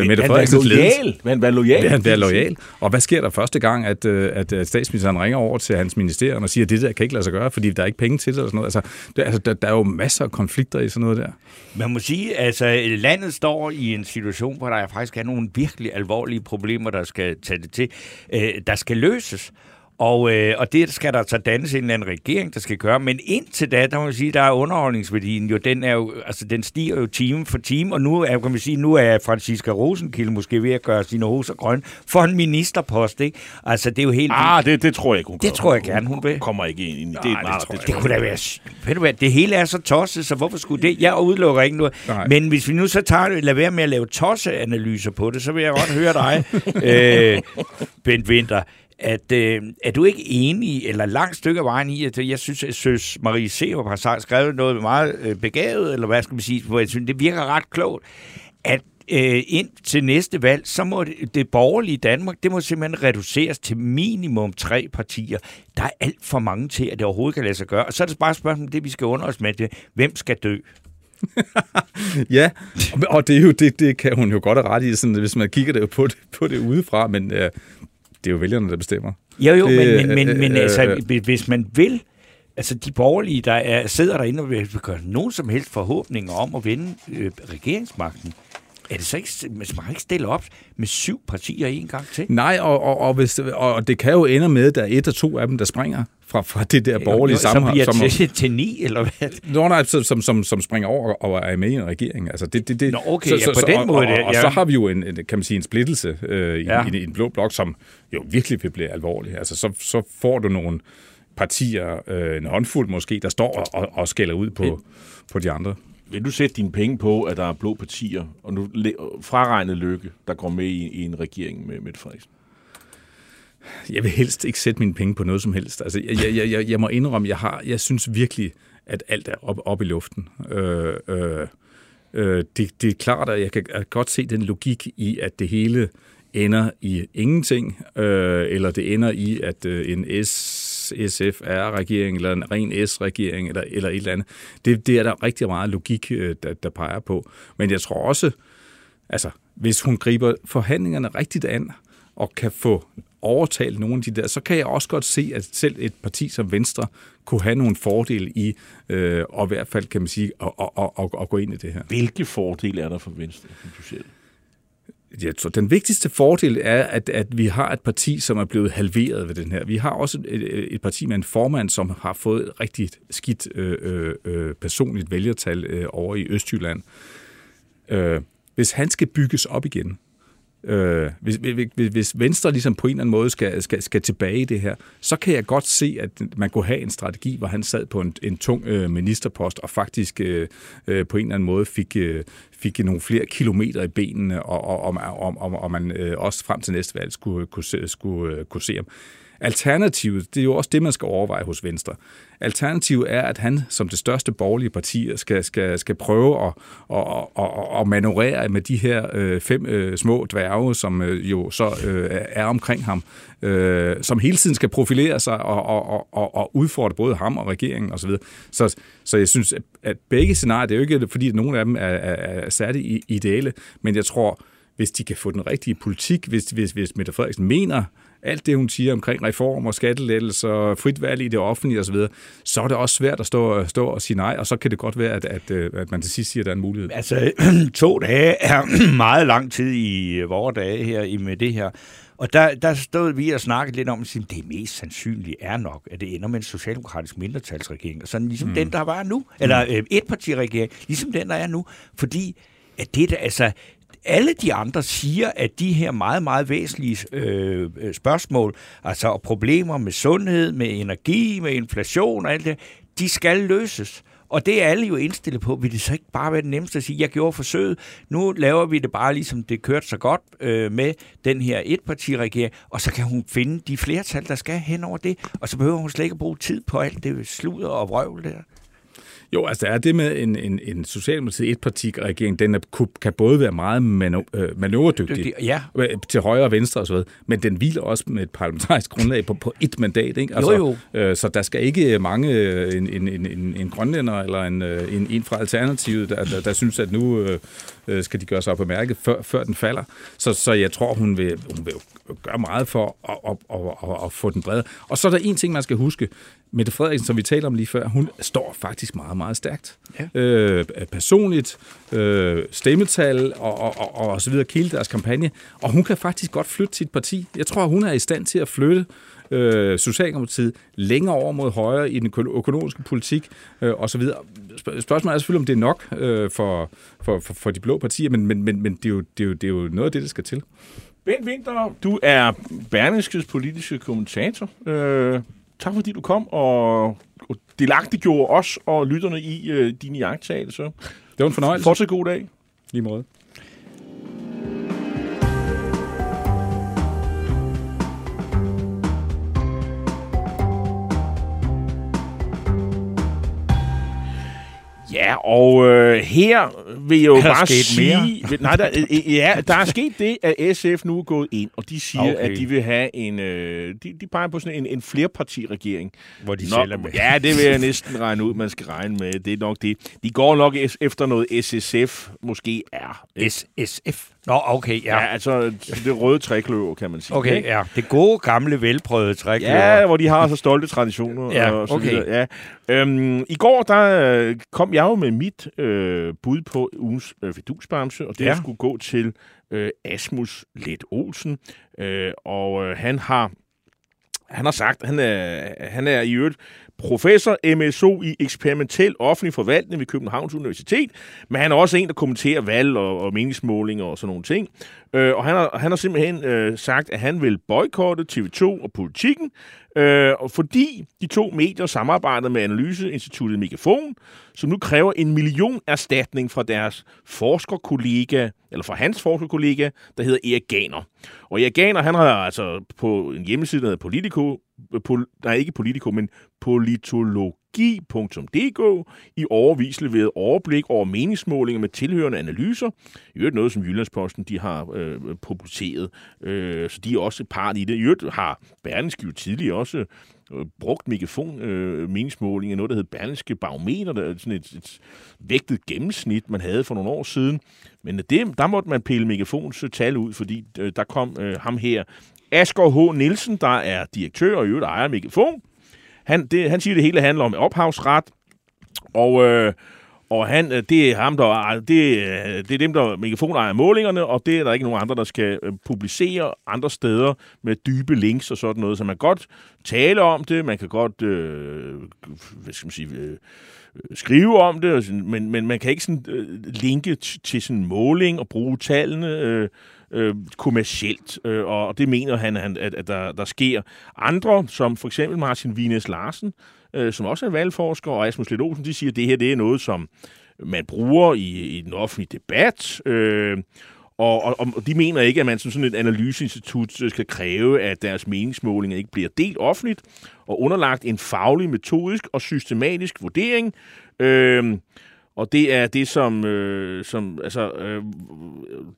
Mette Frederiksens ledelse? Vil han være lojal? Og hvad sker der første gang, at statsministeren ringer over til hans ministerium og siger, at det der kan ikke lade sig gøre, fordi der er ikke penge til det og sådan noget? Altså, der er jo masser af konflikter i sådan noget der. Man må sige, altså landet står i en situation, hvor der faktisk er nogle virkelig alvorlige problemer, der skal der skal løses. Og det skal der så dannes en eller anden regering, der skal gøre. Men indtil da, der må man sige, der er underholdningsværdien jo, den stiger jo time for time. Og nu kan man sige, nu er Franciska Rosenkilde måske ved at gøre sine roser grønne for en ministerpost, ikke? Altså, det er jo helt... det tror jeg ikke, hun gør. Det tror jeg gerne, hun vil. Hun kommer ikke ind i det. Det kunne da være... Ved du hvad, det hele er så tosset, så hvorfor skulle det? Jeg udelukker ikke noget. Nej. Men hvis vi nu så lader være med at lave tosseanalyser på det, så vil jeg godt høre dig, Bent Winther. Er du ikke enig, eller langt stykke af vejen i, at jeg synes, at Søs Marie Serup har skrevet noget meget begavet, eller hvad skal man sige, hvor jeg synes, det virker ret klogt, at ind til næste valg, så må det borgerlige Danmark, det må simpelthen reduceres til minimum 3 partier. Der er alt for mange til, at det overhovedet kan lade sig gøre. Og så er det bare et spørgsmål, det vi skal undre os med, hvem skal dø? Ja, og det er jo det kan hun jo godt have ret i, sådan, hvis man kigger det på det udefra, men... Det er jo vælgerne, der bestemmer. Jo, men altså, hvis man vil, altså de borgerlige, der sidder derinde og vil gøre nogen som helst forhåbninger om at vinde regeringsmagten, er det så ikke, man skal ikke stille op med 7 partier en gang til? Nej, og det kan jo ende med, at der er 1 og 2 af dem, der springer fra det der borgerlige sammenhold. Som bliver til 9, eller hvad? Nej, som springer over og er med i en regering. Altså, det. Nå, okay, på den måde. Og så har vi jo en splittelse i en blå blok, som jo virkelig vil blive alvorlig. Altså, så får du nogle partier, en håndfuld måske, der står og skælder ud på de andre. Vil du sætte dine penge på, at der er blå partier, og nu fraregnet Løkke, der går med i en regering med Mette Frederiksen? Jeg vil helst ikke sætte mine penge på noget som helst. Altså, jeg må indrømme, jeg synes virkelig, at alt er op i luften. Det er klart, at jeg kan godt se den logik i, at det hele ender i ingenting, eller det ender i, at en SFR-regering, eller en ren S-regering, eller et eller andet. Det er der rigtig meget logik, der peger på. Men jeg tror også, altså, hvis hun griber forhandlingerne rigtigt an, og kan få overtalt nogle af de der, så kan jeg også godt se, at selv et parti som Venstre kunne have nogle fordele i, og i hvert fald, kan man sige, at gå ind i det her. Hvilke fordele er der for Venstre, som du siger? Jeg tror, den vigtigste fordel er, at vi har et parti, som er blevet halveret ved den her. Vi har også et parti med en formand, som har fået et rigtig skidt personligt vælgertal over i Østjylland. Hvis han skal bygges op igen, hvis Venstre ligesom på en eller anden måde skal tilbage i det her, så kan jeg godt se, at man kunne have en strategi, hvor han sad på en tung ministerpost og faktisk på en eller anden måde fik nogle flere kilometer i benene, og man også frem til næste valg skulle se ham. Alternativet, det er jo også det, man skal overveje hos Venstre. Alternativet er, at han som det største borgerlige parti skal prøve at manøvrere med de her 5 små dværge, som jo så er omkring ham, som hele tiden skal profilere sig og udfordre både ham og regeringen osv. Så jeg synes, at begge scenarier, det er jo ikke fordi, at nogen af dem er særligt ideelle, men jeg tror, hvis de kan få den rigtige politik, hvis Mette Frederiksen mener alt det, hun siger omkring reformer, skattelettelser, frit valg i det offentlige osv., så er det også svært at stå og sige nej, og så kan det godt være, at man til sidst siger, at der er en mulighed. Altså, 2 dage er meget lang tid i vore dage her med det her. Og der stod vi og snakkede lidt om, at det mest sandsynlige er nok, at det ender med en socialdemokratisk mindretalsregering, og sådan ligesom den, der var nu, eller etpartiregering, ligesom den, der er nu, fordi at det der, altså... Alle de andre siger, at de her meget, meget væsentlige spørgsmål, altså problemer med sundhed, med energi, med inflation og alt det, de skal løses. Og det er alle jo indstillet på. Vil det så ikke bare være det nemmeste at sige, jeg gjorde forsøget, nu laver vi det bare ligesom det kørte så godt med den her etpartiregering, og så kan hun finde de flertal, der skal hen over det, og så behøver hun slet ikke at bruge tid på alt det sludder og vrøvl der. Jo, altså er det med en socialdemokratisk etpartiregering, den kan både være meget manøvredygtig ja. Til højre og venstre og så videre, men den hviler også med et parlamentarisk grundlag på et mandat, ikke? Altså, jo. Så der skal ikke mange en grønlænder eller en fra Alternativet, der synes, at nu skal de gøre sig op på mærket, før den falder. Så jeg tror, hun vil gøre meget for at få den brede. Og så er der en ting, man skal huske. Mette Frederiksen, som vi talte om lige før, hun står faktisk meget, meget stærkt. Ja. Personligt, stemmetal og så videre, hele deres kampagne. Og hun kan faktisk godt flytte sit parti. Jeg tror, hun er i stand til at flytte Socialdemokratiet længere over mod højre i den økonomiske politik og så videre. Spørgsmålet er selvfølgelig, om det er nok for de blå partier, men det er jo noget af det, der skal til. Bent Winther, du er Berlingskes politiske kommentator. Tak fordi du kom og delagtiggjorde os og lytterne i dine iagttagelser. Det var en fornøjelse. Fortsat god dag. Lige måde. Ja, og her vil jeg jo bare sige... Der er sket det, at SF nu er gået ind, og de siger, at de vil have en... De peger på sådan en flerpartiregering. Hvor de sælger med. Ja, det vil jeg næsten regne ud, man skal regne med. Det er nok det. De går nok efter noget SSF, måske er. SSF? Nå, okay, ja. Ja, altså det røde trækløver, kan man sige. Okay, ikke? Ja. Det gode, gamle, velprøvede trækløver. Ja, hvor de har så stolte traditioner. Ja, og så videre. Ja. I går, der kom jeg jo med mit bud på ugens fidusbamse, og det skulle gå til Asmus Leth Olsen. Han har sagt, at han er i øvrigt professor MSO i eksperimentel offentlig forvaltning ved Københavns Universitet, men han er også en, der kommenterer valg og meningsmålinger og sådan nogle ting. Og han har simpelthen sagt, at han vil boykotte TV2 og Politiken, fordi de to medier samarbejder med analyseinstituttet Megafon, som nu kræver 1 million erstatning fra deres forskerkollega, eller fra hans forskerkollega, der hedder Erik Ganer. Og Erik Ganer, han har altså på en hjemmeside, der hedder politologi.dk i årevis leveret overblik over meningsmålinger med tilhørende analyser. I øvrigt noget, som Jyllandsposten de har publiceret, så de er også part i det. I øvrigt har Berlingske jo tidligere også brugt Megafon-meningsmålinger, noget, der hed Berlingske Barometer, der er sådan et vægtet gennemsnit, man havde for nogle år siden. Men der måtte man pille Megafons tal ud, fordi der kom ham her, Asger H. Nielsen, der er direktør og i øvrigt ejer Megafon. Han siger, at det hele handler om ophavsret, og det er dem, der Megafon ejer målingerne, og det er der ikke nogen andre, der skal publicere andre steder med dybe links og sådan noget. Så man kan godt tale om det, man kan godt skrive om det, men man kan ikke sådan, linke til sådan en måling og bruge tallene kommercielt, og det mener han at der sker. Andre, som for eksempel Martin Vines Larsen, som også er valgforsker, og Asmus Leth Olsen, de siger, at det her det er noget, som man bruger i den offentlige debat, og de mener ikke, at man som sådan et analyseinstitut skal kræve, at deres meningsmålinger ikke bliver delt offentligt og underlagt en faglig, metodisk og systematisk vurdering. Og det er det, som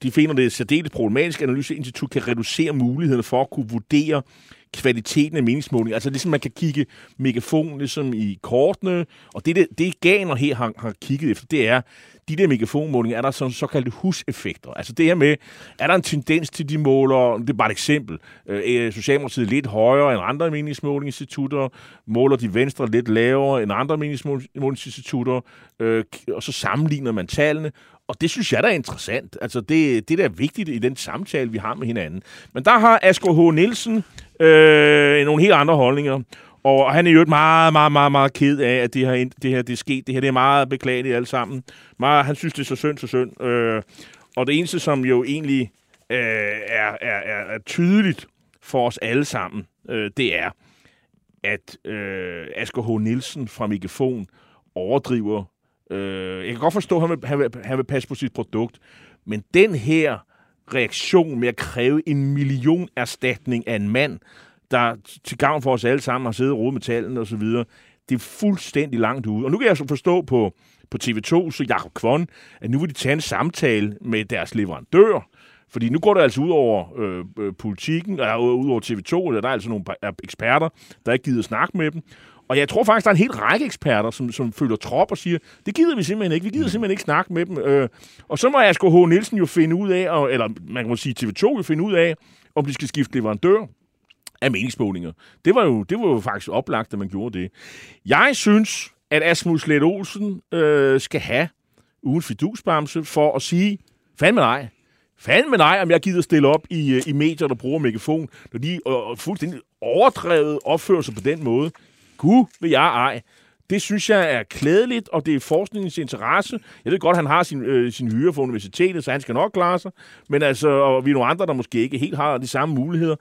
de finder det særdeles problematisk, at analyseinstitut kan reducere mulighederne for at kunne vurdere kvaliteten af meningsmålinger. Altså ligesom man kan kigge Megafon ligesom i kortene, og det Ganer her har kigget efter, det er, de der Megafon-målinger, er der sådan såkaldte huseffekter. Altså det her med, er der en tendens til, de måler, det er bare et eksempel, Socialdemokratiet lidt højere end andre meningsmålingsinstitutter, måler de Venstre lidt lavere end andre meningsmålingsinstitutter, og så sammenligner man tallene. Og det synes jeg, der er interessant. Altså, det der er vigtigt i den samtale, vi har med hinanden. Men der har Asger H. Nielsen nogle helt andre holdninger. Og han er jo meget, meget, meget, meget ked af, at det her er sket. Det her det er meget beklageligt alle sammen. Han synes, det er så synd. Og det eneste, som jo egentlig er tydeligt for os alle sammen, det er, at Asger H. Nielsen fra Megafon overdriver. Jeg kan godt forstå, at han vil passe på sit produkt, men den her reaktion med at kræve 1 million erstatning af en mand, der til gavn for os alle sammen har siddet og rodet med tallene og så videre, det er fuldstændig langt ude. Og nu kan jeg så forstå på TV2, så Jacob Kvon, at nu vil de tage en samtale med deres leverandør, fordi nu går det altså ud over politikken, og ud over TV2, og der er altså nogle eksperter, der ikke gider at snakke med dem. Og jeg tror faktisk, der er en hel række eksperter, som følger trop og siger, det gider vi simpelthen ikke, vi gider simpelthen ikke snakke med dem. Og så må Asger H. Nielsen jo finde ud af, eller man kan sige TV2 jo finde ud af, om de skal skifte leverandør af meningsmålinger. Det var jo faktisk oplagt, at man gjorde det. Jeg synes, at Asmus Leth Olsen skal have ugens fidusbamse for at sige, fandme nej, om jeg gider stille op i medier, der bruger Megafon, når de fuldstændig overdrevet opfører sig på den måde. Gud, vil jeg ej. Det synes jeg er klædeligt, og det er forskningens interesse. Jeg ved godt, han har sin hyre fra universitetet, så han skal nok klare sig. Men altså, og vi er nogle andre, der måske ikke helt har de samme muligheder.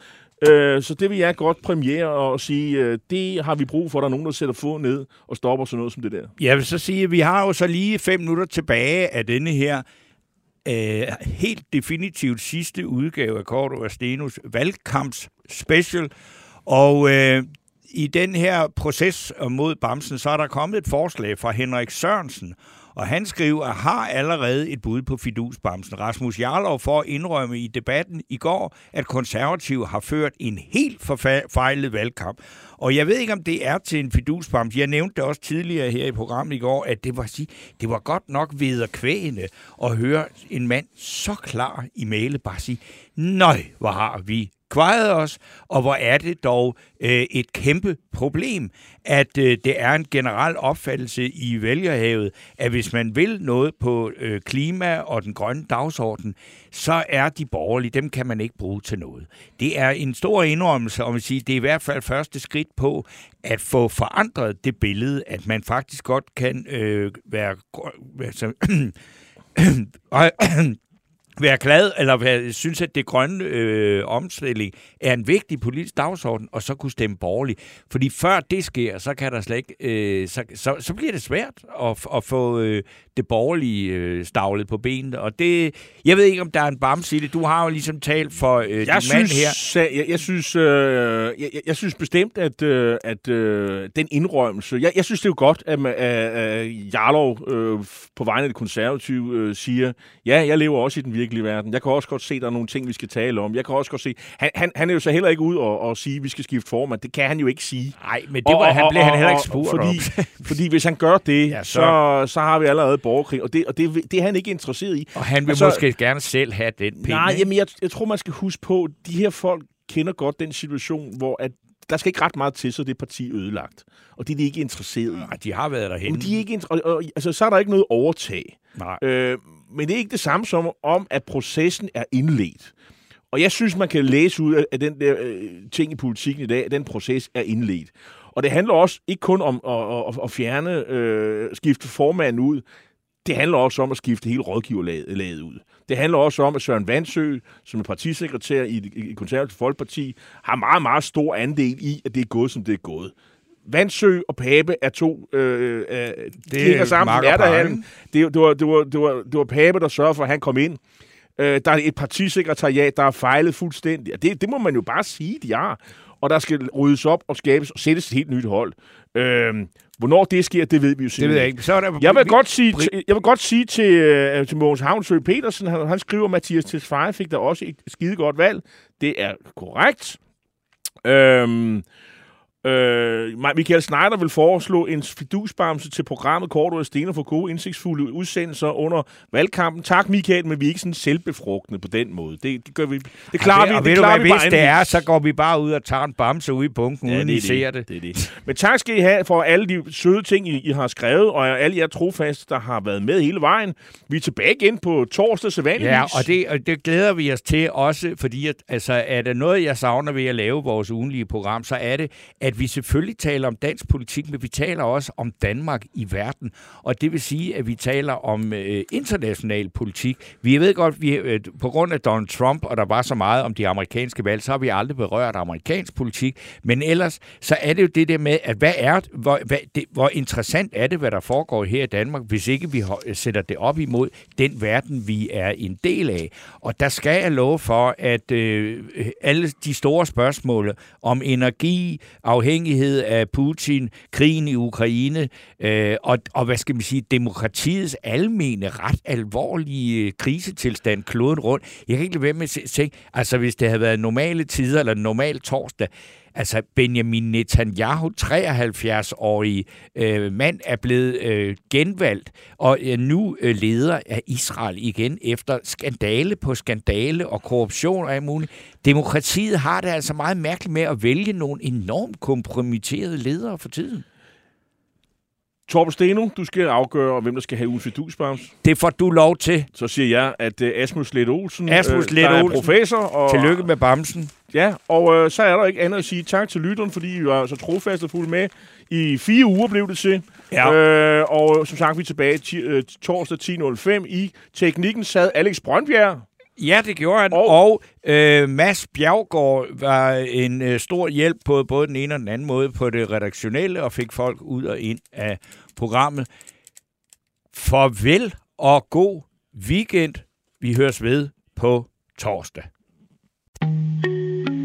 Så det vil jeg godt premiere og sige, det har vi brug for, at der er nogen, der sætter fod ned og stopper sådan noget som det der. Jeg vil så sige, at vi har jo så lige 5 minutter tilbage af denne her helt definitivt sidste udgave af Cordova Stenos valgkamps special. Og i den her proces mod bamsen, så er der kommet et forslag fra Henrik Sørensen, og han skriver, at har allerede et bud på fidusbamsen. Rasmus Jarlov for at indrømme i debatten i går, at konservative har ført en helt forfejlet valgkamp. Og jeg ved ikke, om det er til en fidusbams. Jeg nævnte det også tidligere her i programmet i går, at det var godt nok vederkvægende at høre en mand så klar i mælet bare sige, nøj, hvor har vi kvejet os, og hvor er det dog et kæmpe problem, at det er en generel opfattelse i vælgerhavet, at hvis man vil noget på klima og den grønne dagsorden, så er de borgerlige, dem kan man ikke bruge til noget. Det er en stor indrømmelse, om at sige, det er i hvert fald første skridt på at få forandret det billede, at man faktisk godt kan være glad, eller synes, at det grønne omstilling er en vigtig politisk dagsorden, og så kunne stemme borgerligt. Fordi før det sker, så kan der slet ikke, så bliver det svært at få det borgerlige stavlet på benene. Og det, jeg ved ikke, om der er en bamse i det. Du har jo ligesom talt for mand her. Jeg synes bestemt, at den indrømmelse. Jeg synes, det er jo godt, at Jarlov på vegne af det konservative siger, ja, jeg lever også i den virkelige verden. Jeg kan også godt se, at der er nogle ting, vi skal tale om. Jeg kan også godt se... Han er jo så heller ikke ud og sige, at vi skal skifte formand. Det kan han jo ikke sige. Nej, men det var, han blev han heller ikke spurgt fordi hvis han gør det, ja, så har vi allerede borgerkrig. Og det er han ikke interesseret i. Og han vil måske gerne selv have den penge. Nej, jamen, jeg tror, man skal huske på, at de her folk kender godt den situation, hvor at der skal ikke ret meget til, så det parti ødelagt. Og det er de ikke interesseret i. Nej, de har været derhenne. Men de er ikke så er der ikke noget overtag. Nej. Men det er ikke det samme som om, at processen er indledt. Og jeg synes, man kan læse ud af den der ting i politikken i dag, at den proces er indledt. Og det handler også ikke kun om at fjerne, skifte formanden ud. Det handler også om at skifte hele rådgiverlaget ud. Det handler også om, at Søren Vandsø, som er partisekretær i Konservative Folkeparti, har meget, meget stor andel i, at det er gået, som det er gået. Vandsø og Pape er to klinger sammen. Det var Pape, der sørgede for, at han kom ind. Der er et partisekretariat, der har fejlet fuldstændig. Det må man jo bare sige, de har. Og der skal ryddes op og skabes og sættes et helt nyt hold. Hvornår det sker, det ved vi jo simpelthen. Det ved jeg ikke. Så er der... Jeg vil godt sige til Mogens Havnsø Petersen, han skriver, at Mathias Tesfaye fik der også et skidegodt valg. Det er korrekt. Michael Schneider vil foreslå en fidusbamse til programmet Cordova Steno for gode, indsigtsfulde udsendelser under valgkampen. Tak, Michael, men vi er ikke sådan selvbefrugtende på den måde. Det gør vi. Det klarer vi. Det klarer vi bare. Hvis det er, så går vi bare ud og tager en bamse ude i bunken, uden I ser det. Det. Men tak skal I have for alle de søde ting, I har skrevet, og alle jer trofaste, der har været med hele vejen. Vi er tilbage igen på torsdag sædvanligvis. Ja, og det glæder vi os til også, fordi at, altså, er der noget, jeg savner ved at lave vores ugenlige program, så er det, at at vi selvfølgelig taler om dansk politik, men vi taler også om Danmark i verden. Og det vil sige, at vi taler om international politik. Vi ved godt, på grund af Donald Trump, og der var så meget om de amerikanske valg, så har vi aldrig berørt amerikansk politik. Men ellers, så er det jo det der med, at hvor interessant er det, hvad der foregår her i Danmark, hvis ikke vi sætter det op imod den verden, vi er en del af. Og der skal jeg love for, at alle de store spørgsmål om energi, afhængighed af Putin, krigen i Ukraine, og hvad skal man sige, demokratiets almene, ret alvorlige krisetilstand kloden rundt. Jeg kan ikke lade være med at tænke, altså hvis det havde været normale tider, eller normal torsdag, altså Benjamin Netanyahu, 73-årig mand, er blevet genvalgt og er nu leder af Israel igen efter skandale på skandale og korruption og alt muligt. Demokratiet har det altså meget mærkeligt med at vælge nogle enormt kompromitterede ledere for tiden. Torben Steno, du skal afgøre, hvem der skal have ugens fidusbams. Det får du lov til. Så siger jeg, at Asmus Leth Olsen, der er professor. Og tillykke med bamsen. Ja, og så er der ikke andet at sige tak til lytteren, fordi I var så trofaste og fulde med. I 4 uger blev det til. Ja. Og som sagt, vi er tilbage torsdag 10.05. I teknikken sad Alex Brøndbjerg. Ja, det gjorde han, og Mads Bjerggaard var en stor hjælp på både den ene og den anden måde på det redaktionelle, og fik folk ud og ind af programmet. Farvel og god weekend. Vi høres ved på torsdag.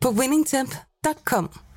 på winningtemp.com.